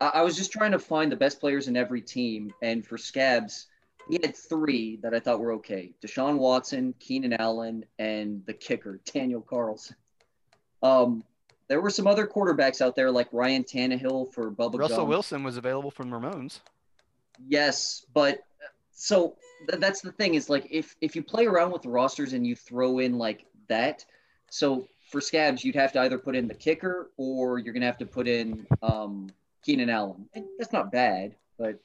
I-, I was just trying to find the best players in every team. And for Scabs, he had three that I thought were okay. Deshaun Watson, Keenan Allen, and the kicker, Daniel Carlson. Um, there were some other quarterbacks out there like Ryan Tannehill for Bubba Russell Gump. Wilson was available from Ramones. Yes, but so th- that's the thing is like if, if you play around with the rosters and you throw in like that, so for Scabs, you'd have to either put in the kicker or you're going to have to put in um, Keenan Allen. And that's not bad, but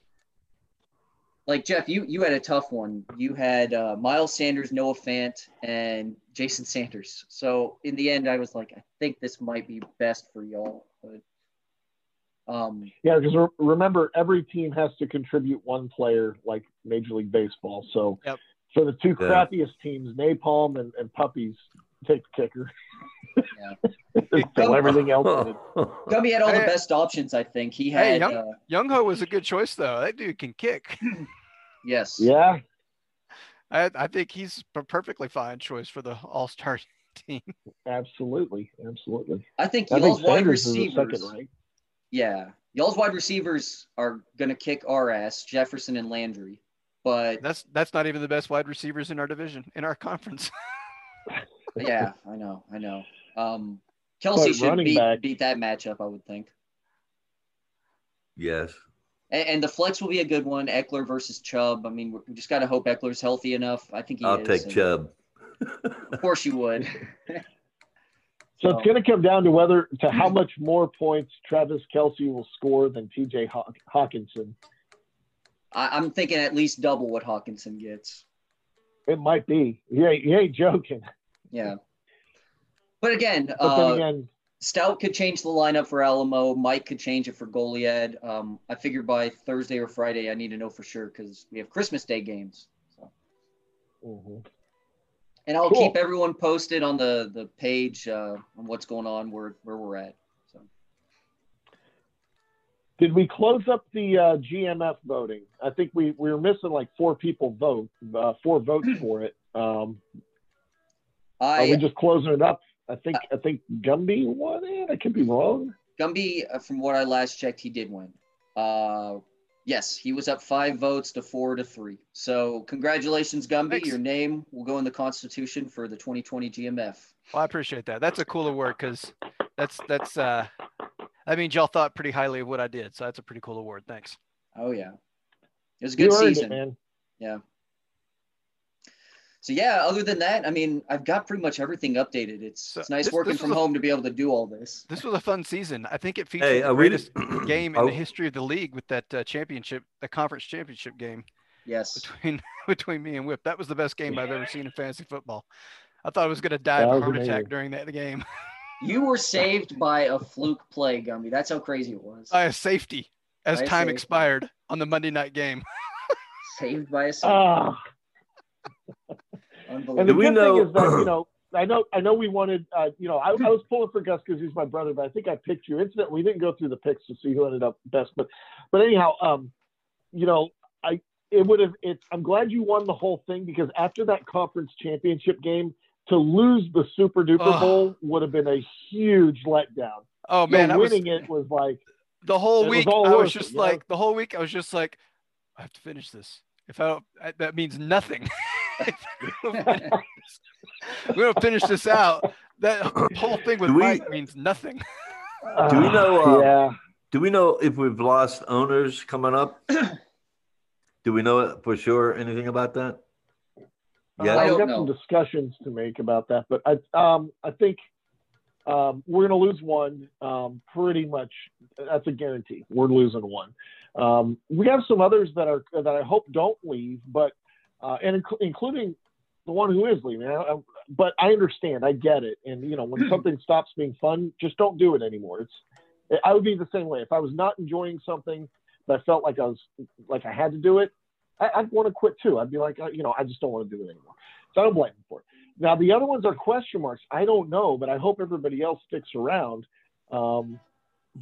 like Jeff, you, you had a tough one. You had uh, Miles Sanders, Noah Fant, and Jason Sanders. So in the end, I was like, I think this might be best for y'all. But, um, yeah, because re- remember, every team has to contribute one player, like Major League Baseball. So yep. for the two yeah. crappiest teams, Napalm and, and Puppies, take the kicker. Yeah. Gumby, everything else. Gumby had all the best options, I think. He had hey, Young, uh, Young Ho was a good choice, though. That dude can kick. Yes. Yeah. I, I think he's a perfectly fine choice for the All-Star team. Absolutely, absolutely. I think I y'all's think wide receivers. Second, right? Yeah, y'all's wide receivers are gonna kick our ass, Jefferson and Landry. But that's that's not even the best wide receivers in our division, in our conference. Yeah, I know, I know. Um, Kelce should beat back. beat that matchup, I would think. Yes. And the flex will be a good one. Eckler versus Chubb. I mean, we just got to hope Eckler's healthy enough. I think he I'll is. I'll take and Chubb. Of course you would. So, so it's going to come down to whether to how much more points Travis Kelce will score than T J Haw- Hawkinson. I, I'm thinking at least double what Hawkinson gets. It might be. He ain't, he ain't joking. Yeah. But again, but uh, again, Stout could change the lineup for Alamo. Mike could change it for Goliad. Um, I figure by Thursday or Friday, I need to know for sure because we have Christmas Day games. So. Mm-hmm. And I'll cool. keep everyone posted on the, the page uh, on what's going on, where, where we're at. So. Did we close up the uh, G M F voting? I think we, we were missing like four people vote, uh, four votes for it. Um, I, are we just closing it up? I think I, I think Gumby won it. I could be wrong. Gumby, from what I last checked, he did win. Uh, yes, he was up five votes to four to three. So congratulations, Gumby. Thanks. Your name will go in the Constitution for the twenty twenty G M F. Well, I appreciate that. That's a cool award because that's that's. Uh, I mean, y'all thought pretty highly of what I did, so that's a pretty cool award. Thanks. Oh yeah, it was a good season, it, man. Yeah. So yeah, other than that, I mean, I've got pretty much everything updated. It's, so it's nice this, working this from a, home to be able to do all this. This was a fun season. I think it featured hey, the greatest just, game in oh. the history of the league with that uh, championship, the conference championship game. Yes. Between between me and Whip, that was the best game yeah. I've ever seen in fantasy football. I thought I was going to die of a heart amazing. attack during that game. You were saved by a fluke play, Gumby. That's how crazy it was. By a safety as by time safety. expired on the Monday night game. Saved by a safety. Uh. And the we good know, thing is that, you know, I know, I know we wanted, uh, you know, I, I was pulling for Gus because he's my brother, but I think I picked you. Incidentally, we didn't go through the picks to see who ended up best, but, but anyhow, um, you know, I, it would have, it's, I'm glad you won the whole thing because after that conference championship game, to lose the Super Duper oh. Bowl would have been a huge letdown. Oh man, you know, winning was, it was like the whole week. Was I was just it, like, you know? the whole week, I was just like, I have to finish this. If I don't, I, that means nothing. We're gonna finish this out. That whole thing with we, Mike means nothing. Do we know? Uh, yeah. Do we know if we've lost owners coming up? Do we know it for sure? Anything about that? Yeah, uh, I've got know. some discussions to make about that, but I, um, I think um, we're gonna lose one. Um, pretty much, that's a guarantee. We're losing one. Um, we have some others that are that I hope don't leave, but. Uh, and inc- including the one who is leaving. I, I, but I understand. I get it. And, you know, when something stops being fun, just don't do it anymore. It's, I would be the same way. If I was not enjoying something, but I felt like I was, like I had to do it, I, I'd want to quit too. I'd be like, you know, I just don't want to do it anymore. So I don't blame them for it. Now, the other ones are question marks. I don't know, but I hope everybody else sticks around. Um,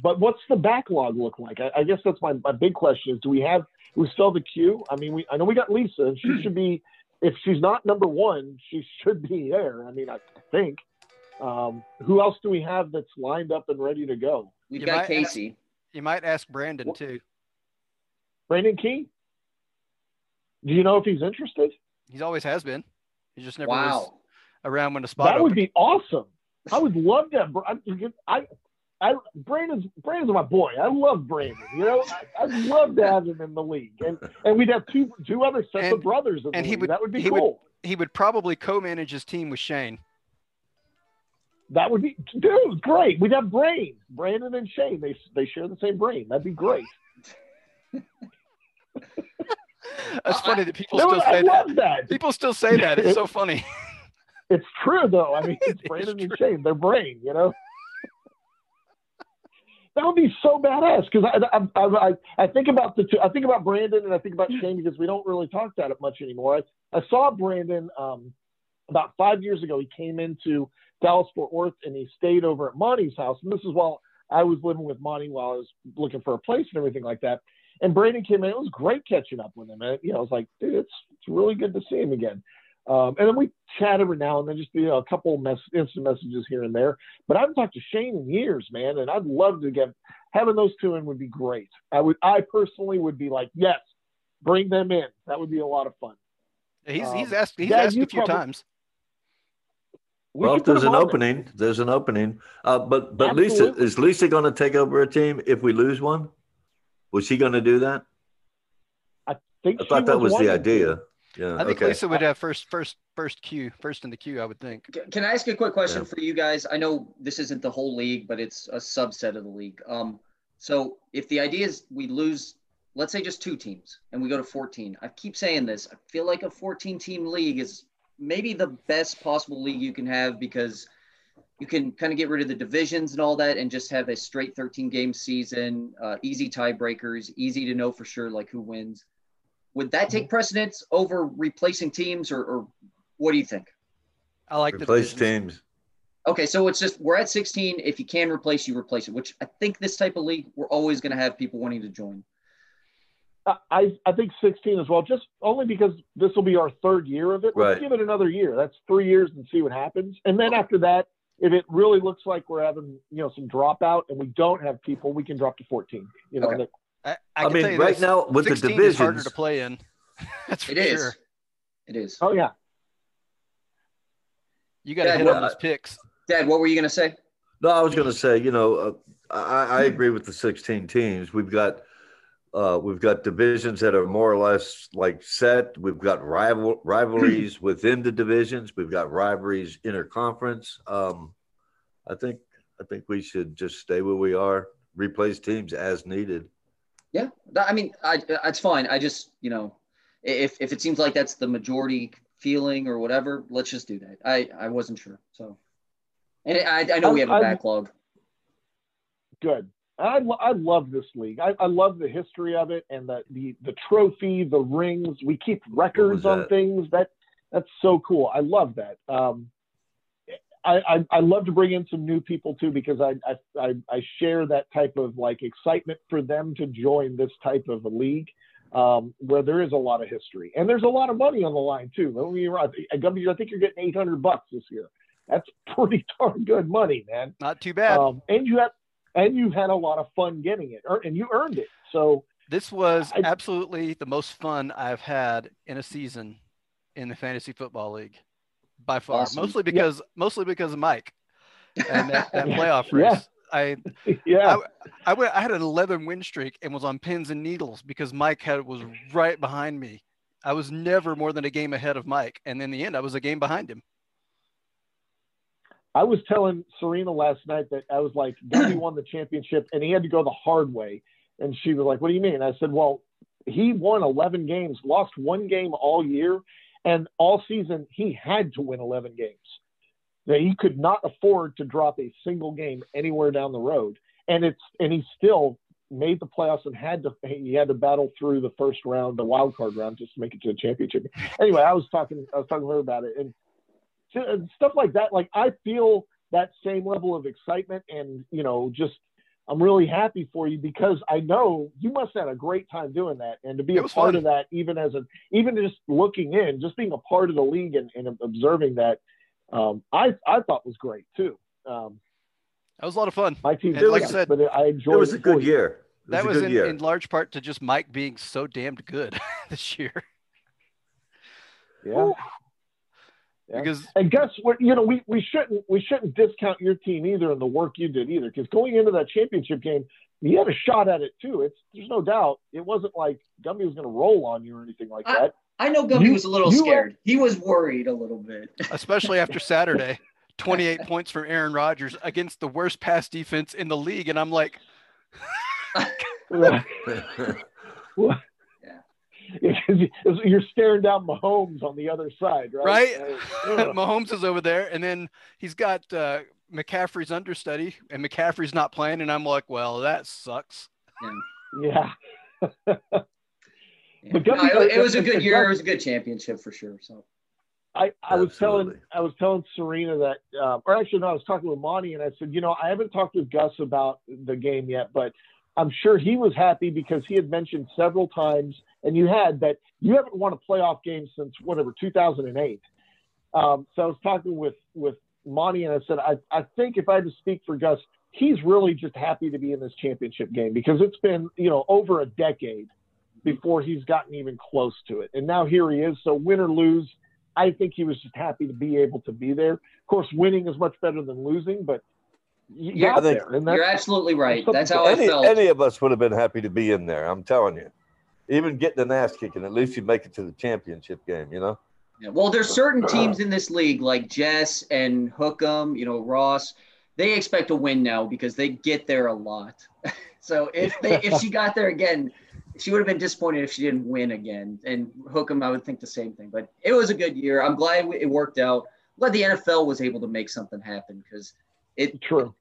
but what's the backlog look like? I, I guess that's my, my big question is, do we have, we still have the queue? I mean, we I know we got Lisa, and she should be, if she's not number one, she should be there. I mean, I think. Um, who else do we have that's lined up and ready to go? We've you got Casey. Ask, you might ask Brandon, what? too. Brandon Key? Do you know if he's interested? He always has been. He just never wow. was around when the spot That opened. Would be awesome. I would love that. I, I I Brandon's Brandon's my boy. I love Brandon. You know, I, I'd love to have him in the league, and and we'd have two two other sets and, of brothers. In and the he league. would that would be he cool. Would, he would probably co-manage his team with Shane. That would be dude great. We'd have brains. Brandon and Shane. They they share the same brain. That'd be great. That's funny that people I, still I, say I love that. that. People still say that. It's so funny. It's true though. I mean, it's Brandon it's and Shane. Their brain. You know. That would be so badass because I I, I I think about the two. I think about Brandon and I think about Shane because we don't really talk that much anymore. I, I saw Brandon um, about five years ago. He came into Dallas Fort Worth and he stayed over at Monty's house. And this is while I was living with Monty while I was looking for a place and everything like that. And Brandon came in. It was great catching up with him. And, you know, I was like, dude, it's it's really good to see him again. Um, and then we chat every now and then, just you know, a couple of mess- instant messages here and there. But I haven't talked to Shane in years, man, and I'd love to get having those two in would be great. I would, I personally would be like, yes, bring them in. That would be a lot of fun. He's um, he's asked he's Dad, asked a few probably, times. We well, if there's an opening, there. there's an opening. Uh, but but Absolutely. Lisa is Lisa going to take over a team if we lose one? Was she going to do that? I think I thought that was the idea. To. Yeah, I think okay. Lisa would have first, first, first queue, first in the queue, I would think. Can I ask a quick question yeah. for you guys? I know this isn't the whole league, but it's a subset of the league. Um, so if the idea is we lose, let's say just two teams and we go to fourteen, I keep saying this, I feel like a fourteen team league is maybe the best possible league you can have because you can kind of get rid of the divisions and all that and just have a straight thirteen game season, uh, easy tiebreakers, easy to know for sure, like who wins. Would that take precedence over replacing teams or, or what do you think? I like replace the division. teams. Okay, so it's just we're at sixteen. If you can replace, you replace it, which I think this type of league, we're always going to have people wanting to join. I, I think sixteen as well, just only because this will be our third year of it. Right. Let's give it another year. That's three years and see what happens. And then after that, if it really looks like we're having, you know, some dropout and we don't have people, we can drop to fourteen. You know, okay. that, I, I, I mean, right now with the divisions, it's harder to play in. That's for it is. Sure. It is. Oh yeah. You got to hit on those picks. Dad, what were you going to say? No, I was going to say, you know, uh, I, I agree with the sixteen teams. We've got uh, we've got divisions that are more or less like set. We've got rival rivalries within the divisions. We've got rivalries interconference. Um, I think I think we should just stay where we are, replace teams as needed. Yeah, I mean, I, it's fine. I just, you know, if if it seems like that's the majority feeling or whatever, let's just do that. I, I wasn't sure, so. And I, I know we have a backlog. Good. I, I love this league. I, I love the history of it and the, the, the trophy, the rings. We keep records on things. That that's so cool. I love that. Um, I, I I love to bring in some new people too, because I, I I share that type of like excitement for them to join this type of a league um, where there is a lot of history and there's a lot of money on the line too. I think you're getting eight hundred bucks this year. That's pretty darn good money, man. Not too bad. Um, and you have, and you had a lot of fun getting it, and you earned it. So this was I, absolutely the most fun I've had in a season in the fantasy football league by far. Awesome. Mostly because, yeah. mostly because of Mike and that, that playoff race. Yeah. I, yeah. I, I, went, I had an eleven win streak and was on pins and needles because Mike had was right behind me. I was never more than a game ahead of Mike, and in the end, I was a game behind him. I was telling Serena last night that I was like, Gumby won the championship and he had to go the hard way. And she was like, what do you mean? I said, well, he won eleven games, lost one game all year, and all season he had to win eleven games. Now, he could not afford to drop a single game anywhere down the road. And it's, and he still made the playoffs and had to, he had to battle through the first round, the wild card round, just to make it to the championship. Anyway, I was talking, I was talking to her about it. And, stuff like that. Like I feel that same level of excitement and, you know, just, I'm really happy for you because I know you must have had a great time doing that. And to be a part fun. of that, even as a, even just looking in, just being a part of the league and, and observing that, um, I, I thought was great too. Um, that was a lot of fun. My team, like I said, but I enjoyed it. It was a good year. That was in, in large part to just Mike being so damned good this year. Yeah. Ooh. Yeah. Because and guess what, you know, we, we shouldn't we shouldn't discount your team either and the work you did either, because going into that championship game, you had a shot at it too. It's there's no doubt it wasn't like Gumby was going to roll on you or anything like that. I, I know Gumby you, was a little scared. Were, he was worried a little bit, especially after Saturday, twenty-eight points from Aaron Rodgers against the worst pass defense in the league, and I'm like, what? You're staring down Mahomes on the other side, right? Right. Mahomes is over there, and then he's got uh, McCaffrey's understudy, and McCaffrey's not playing, and I'm like, well, that sucks. Yeah. yeah. yeah. But no, it, it was a good year. It was a good championship for sure. So, I, I was telling I was telling Serena that, uh, or actually no, I was talking with Monty, and I said, you know, I haven't talked with Gus about the game yet, but I'm sure he was happy because he had mentioned several times, and you had, that you haven't won a playoff game since whatever, two thousand eight. Um, so I was talking with, with Monty, and I said, I, I think if I had to speak for Gus, he's really just happy to be in this championship game because it's been, you know, over a decade before he's gotten even close to it. And now here he is. So win or lose, I think he was just happy to be able to be there. Of course, winning is much better than losing, but You're, I think, there, you're absolutely right. That's how any, I felt. Any of us would have been happy to be in there. I'm telling you, even getting an ass kicking, at least you make it to the championship game, you know? Yeah. Well, there's certain teams in this league like Jess and Hookem, you know, Ross, they expect a win now because they get there a lot. So if they, if she got there again, she would have been disappointed if she didn't win again. And Hookem, I would think the same thing, but it was a good year. I'm glad it worked out. I'm glad the N F L was able to make something happen because it true.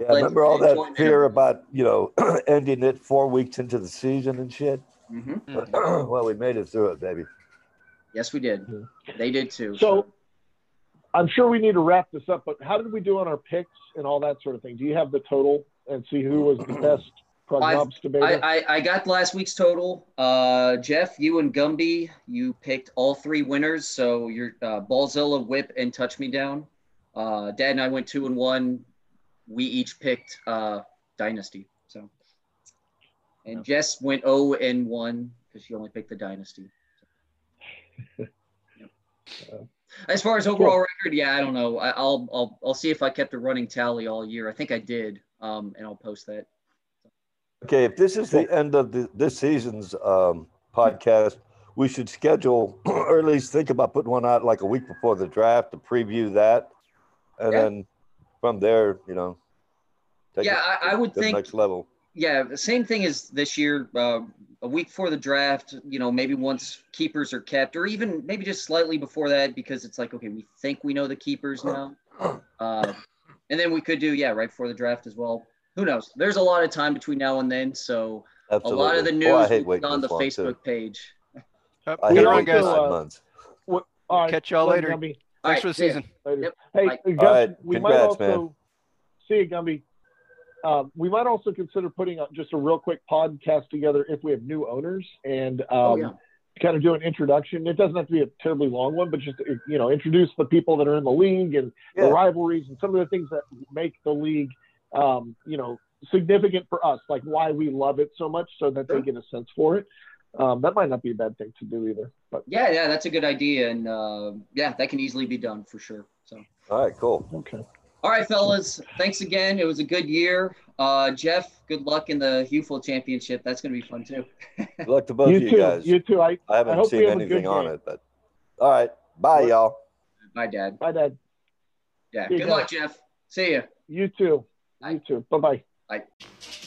Yeah, I remember all that fear about, you know, ending it four weeks into the season and shit. Mm-hmm. But, well, we made it through it, baby. Yes, we did. Mm-hmm. They did too. So, so I'm sure we need to wrap this up, but how did we do on our picks and all that sort of thing? Do you have the total and see who was the best prognosticator? I, I, I got last week's total. Uh, Jeff, you and Gumby, you picked all three winners. So your uh, Ballzilla, Whip, and Touch Me Down. Uh, Dad and I went two and one. We each picked uh, Dynasty. So, and no. Jess went zero and one because she only picked the Dynasty. So. Yep. uh, As far as overall cool. record, yeah, I don't know. I, I'll I'll I'll see if I kept the running tally all year. I think I did, um, and I'll post that. Okay, if this is cool. the end of the, this season's um, podcast, we should schedule or at least think about putting one out like a week before the draft to preview that, and yeah. then from there, you know, take yeah, it, I, I would to think the next level. Yeah, the same thing as this year. Uh, a week before the draft, you know, maybe once keepers are kept, or even maybe just slightly before that, because it's like, okay, we think we know the keepers now. Uh, and then we could do, yeah, right before the draft as well. Who knows? There's a lot of time between now and then. So Absolutely. a lot of the news oh, is on the Facebook too. page. Yep. I hate waiting guys. five months. What, all right, catch y'all later. Thanks right, for the season. Yep. Hey, Gumby, all right. we Congrats, might also man. see you, Gumby. Um, we might also consider putting up just a real quick podcast together if we have new owners and um, oh, yeah. kind of do an introduction. It doesn't have to be a terribly long one, but just, you know, introduce the people that are in the league and yeah. the rivalries and some of the things that make the league, um, you know, significant for us, like why we love it so much so that sure. they get a sense for it. Um, that might not be a bad thing to do either. But Yeah, yeah, that's a good idea. And, uh, yeah, that can easily be done for sure. So. All right, cool. Okay. All right, fellas. Thanks again. It was a good year. Uh, Jeff, good luck in the H U F L Championship. That's going to be fun, too. Good luck to both you of you too. guys. You too. I, I haven't I seen anything on game. it. But All right. Bye, y'all. Bye, Dad. Bye, Dad. Yeah. See good luck, Jeff. See ya. You too. Bye. You too. Bye-bye. Bye.